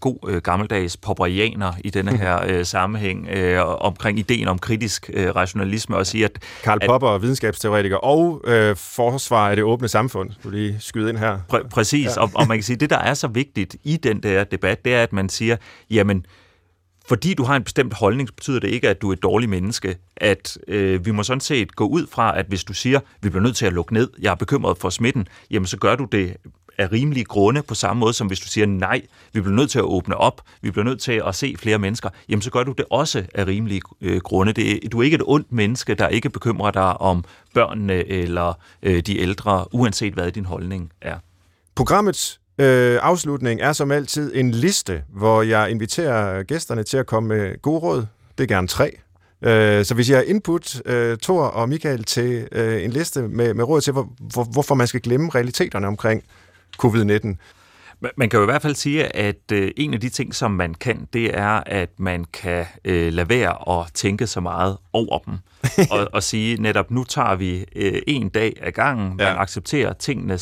god gammeldags popperianer i denne her sammenhæng omkring ideen om kritisk rationalisme og sige, at... Karl Popper, videnskabsteoretiker og forsvarer af det åbne samfund, skulle lige skyde ind her. Præcis, ja. og man kan sige, at det, der er så vigtigt i den der debat, det er, at man siger, jamen, fordi du har en bestemt holdning, betyder det ikke, at du er et dårligt menneske. At vi må sådan set gå ud fra, at hvis du siger, vi bliver nødt til at lukke ned, jeg er bekymret for smitten, jamen så gør du det af rimelige grunde, på samme måde som hvis du siger, nej, vi bliver nødt til at åbne op, vi bliver nødt til at se flere mennesker, jamen så gør du det også af rimelige grunde. Du er ikke et ondt menneske, der ikke bekymrer dig om børnene eller de ældre, uanset hvad din holdning er. Programmets afslutning er som altid en liste, hvor jeg inviterer gæsterne til at komme med gode råd. Det er gerne 3. Så hvis jeg har input, Tor og Michael, til en liste med råd til, hvorfor man skal glemme realiteterne omkring covid-19. Man kan jo i hvert fald sige, at en af de ting, som man kan, det er, at man kan lade være at tænke så meget over dem. og sige netop, nu tager vi en dag ad gangen. Man accepterer tingene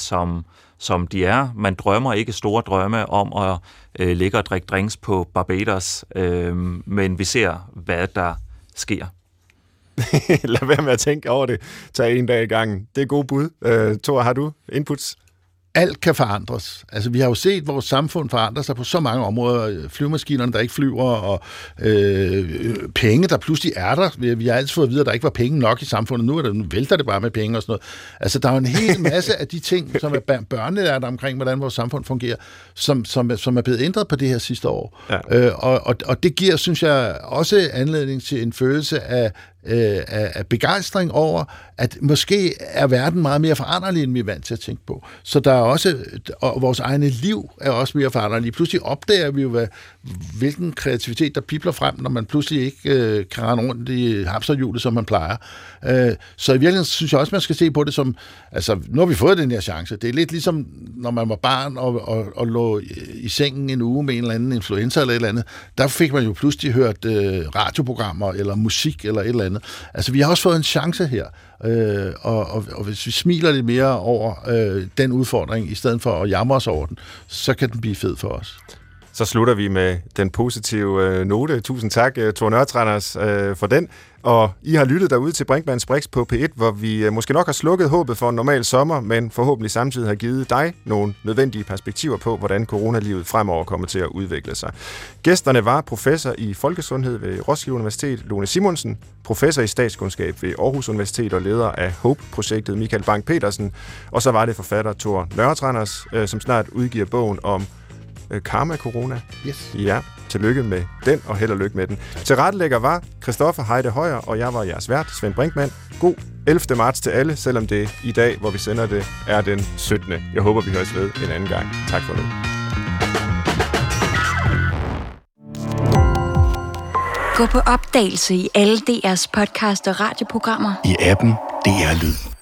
som de er. Man drømmer ikke store drømme om at ligge og drikke drinks på Barbados, men vi ser, hvad der sker. Lad være med at tænke over det. Tag en dag ad gangen. Det er gode bud. Tor, har du inputs? Alt kan forandres. Altså, vi har jo set vores samfund forandre sig på så mange områder. Flyvemaskinerne, der ikke flyver, og penge, der pludselig er der. Vi har altid fået at vide, at der ikke var penge nok i samfundet. Nu vælter det bare med penge og sådan noget. Altså, der er en hel masse af de ting, som er børnelært omkring, hvordan vores samfund fungerer, som er blevet ændret på det her sidste år. Ja. Og det giver, synes jeg, også anledning til en følelse af begejstring over, at måske er verden meget mere foranderlig, end vi er vant til at tænke på. Så der er også, og vores egne liv er også mere foranderlige. Pludselig opdager vi jo, hvilken kreativitet der pibler frem, når man pludselig ikke kan rende rundt i hamsterhjulet, som man plejer. Så i virkeligheden synes jeg også, man skal se på det som, altså, nu har vi fået den her chance. Det er lidt ligesom, når man var barn og lå i sengen en uge med en eller anden influenza eller et eller andet. Der fik man jo pludselig hørt radioprogrammer, eller musik, eller et eller andet. Altså, vi har også fået en chance her, og hvis vi smiler lidt mere over den udfordring, i stedet for at jamre os over den, så kan den blive fed for os. Så slutter vi med den positive note. Tusind tak, Tor Nørretranders, for den. Og I har lyttet derude til Brinkmanns Brix på P1, hvor vi måske nok har slukket håbet for en normal sommer, men forhåbentlig samtidig har givet dig nogle nødvendige perspektiver på, hvordan coronalivet fremover kommer til at udvikle sig. Gæsterne var professor i folkesundhed ved Roskilde Universitet, Lone Simonsen, professor i statskundskab ved Aarhus Universitet og leder af HOPE-projektet, Michael Bang Petersen, og så var det forfatter Tor Nørretranders, som snart udgiver bogen om Karma Corona. Yes. Ja, tillykke med den, og held og lykke med den. Tilrettelægger var Christoffer Heide Højer, og jeg var jeres vært, Svend Brinkmann. God 11. marts til alle, selvom det i dag, hvor vi sender det, er den 17. Jeg håber, vi høres ved en anden gang. Tak for det. Gå på opdagelse i alle DR's podcast og radioprogrammer. I appen DR Lyden.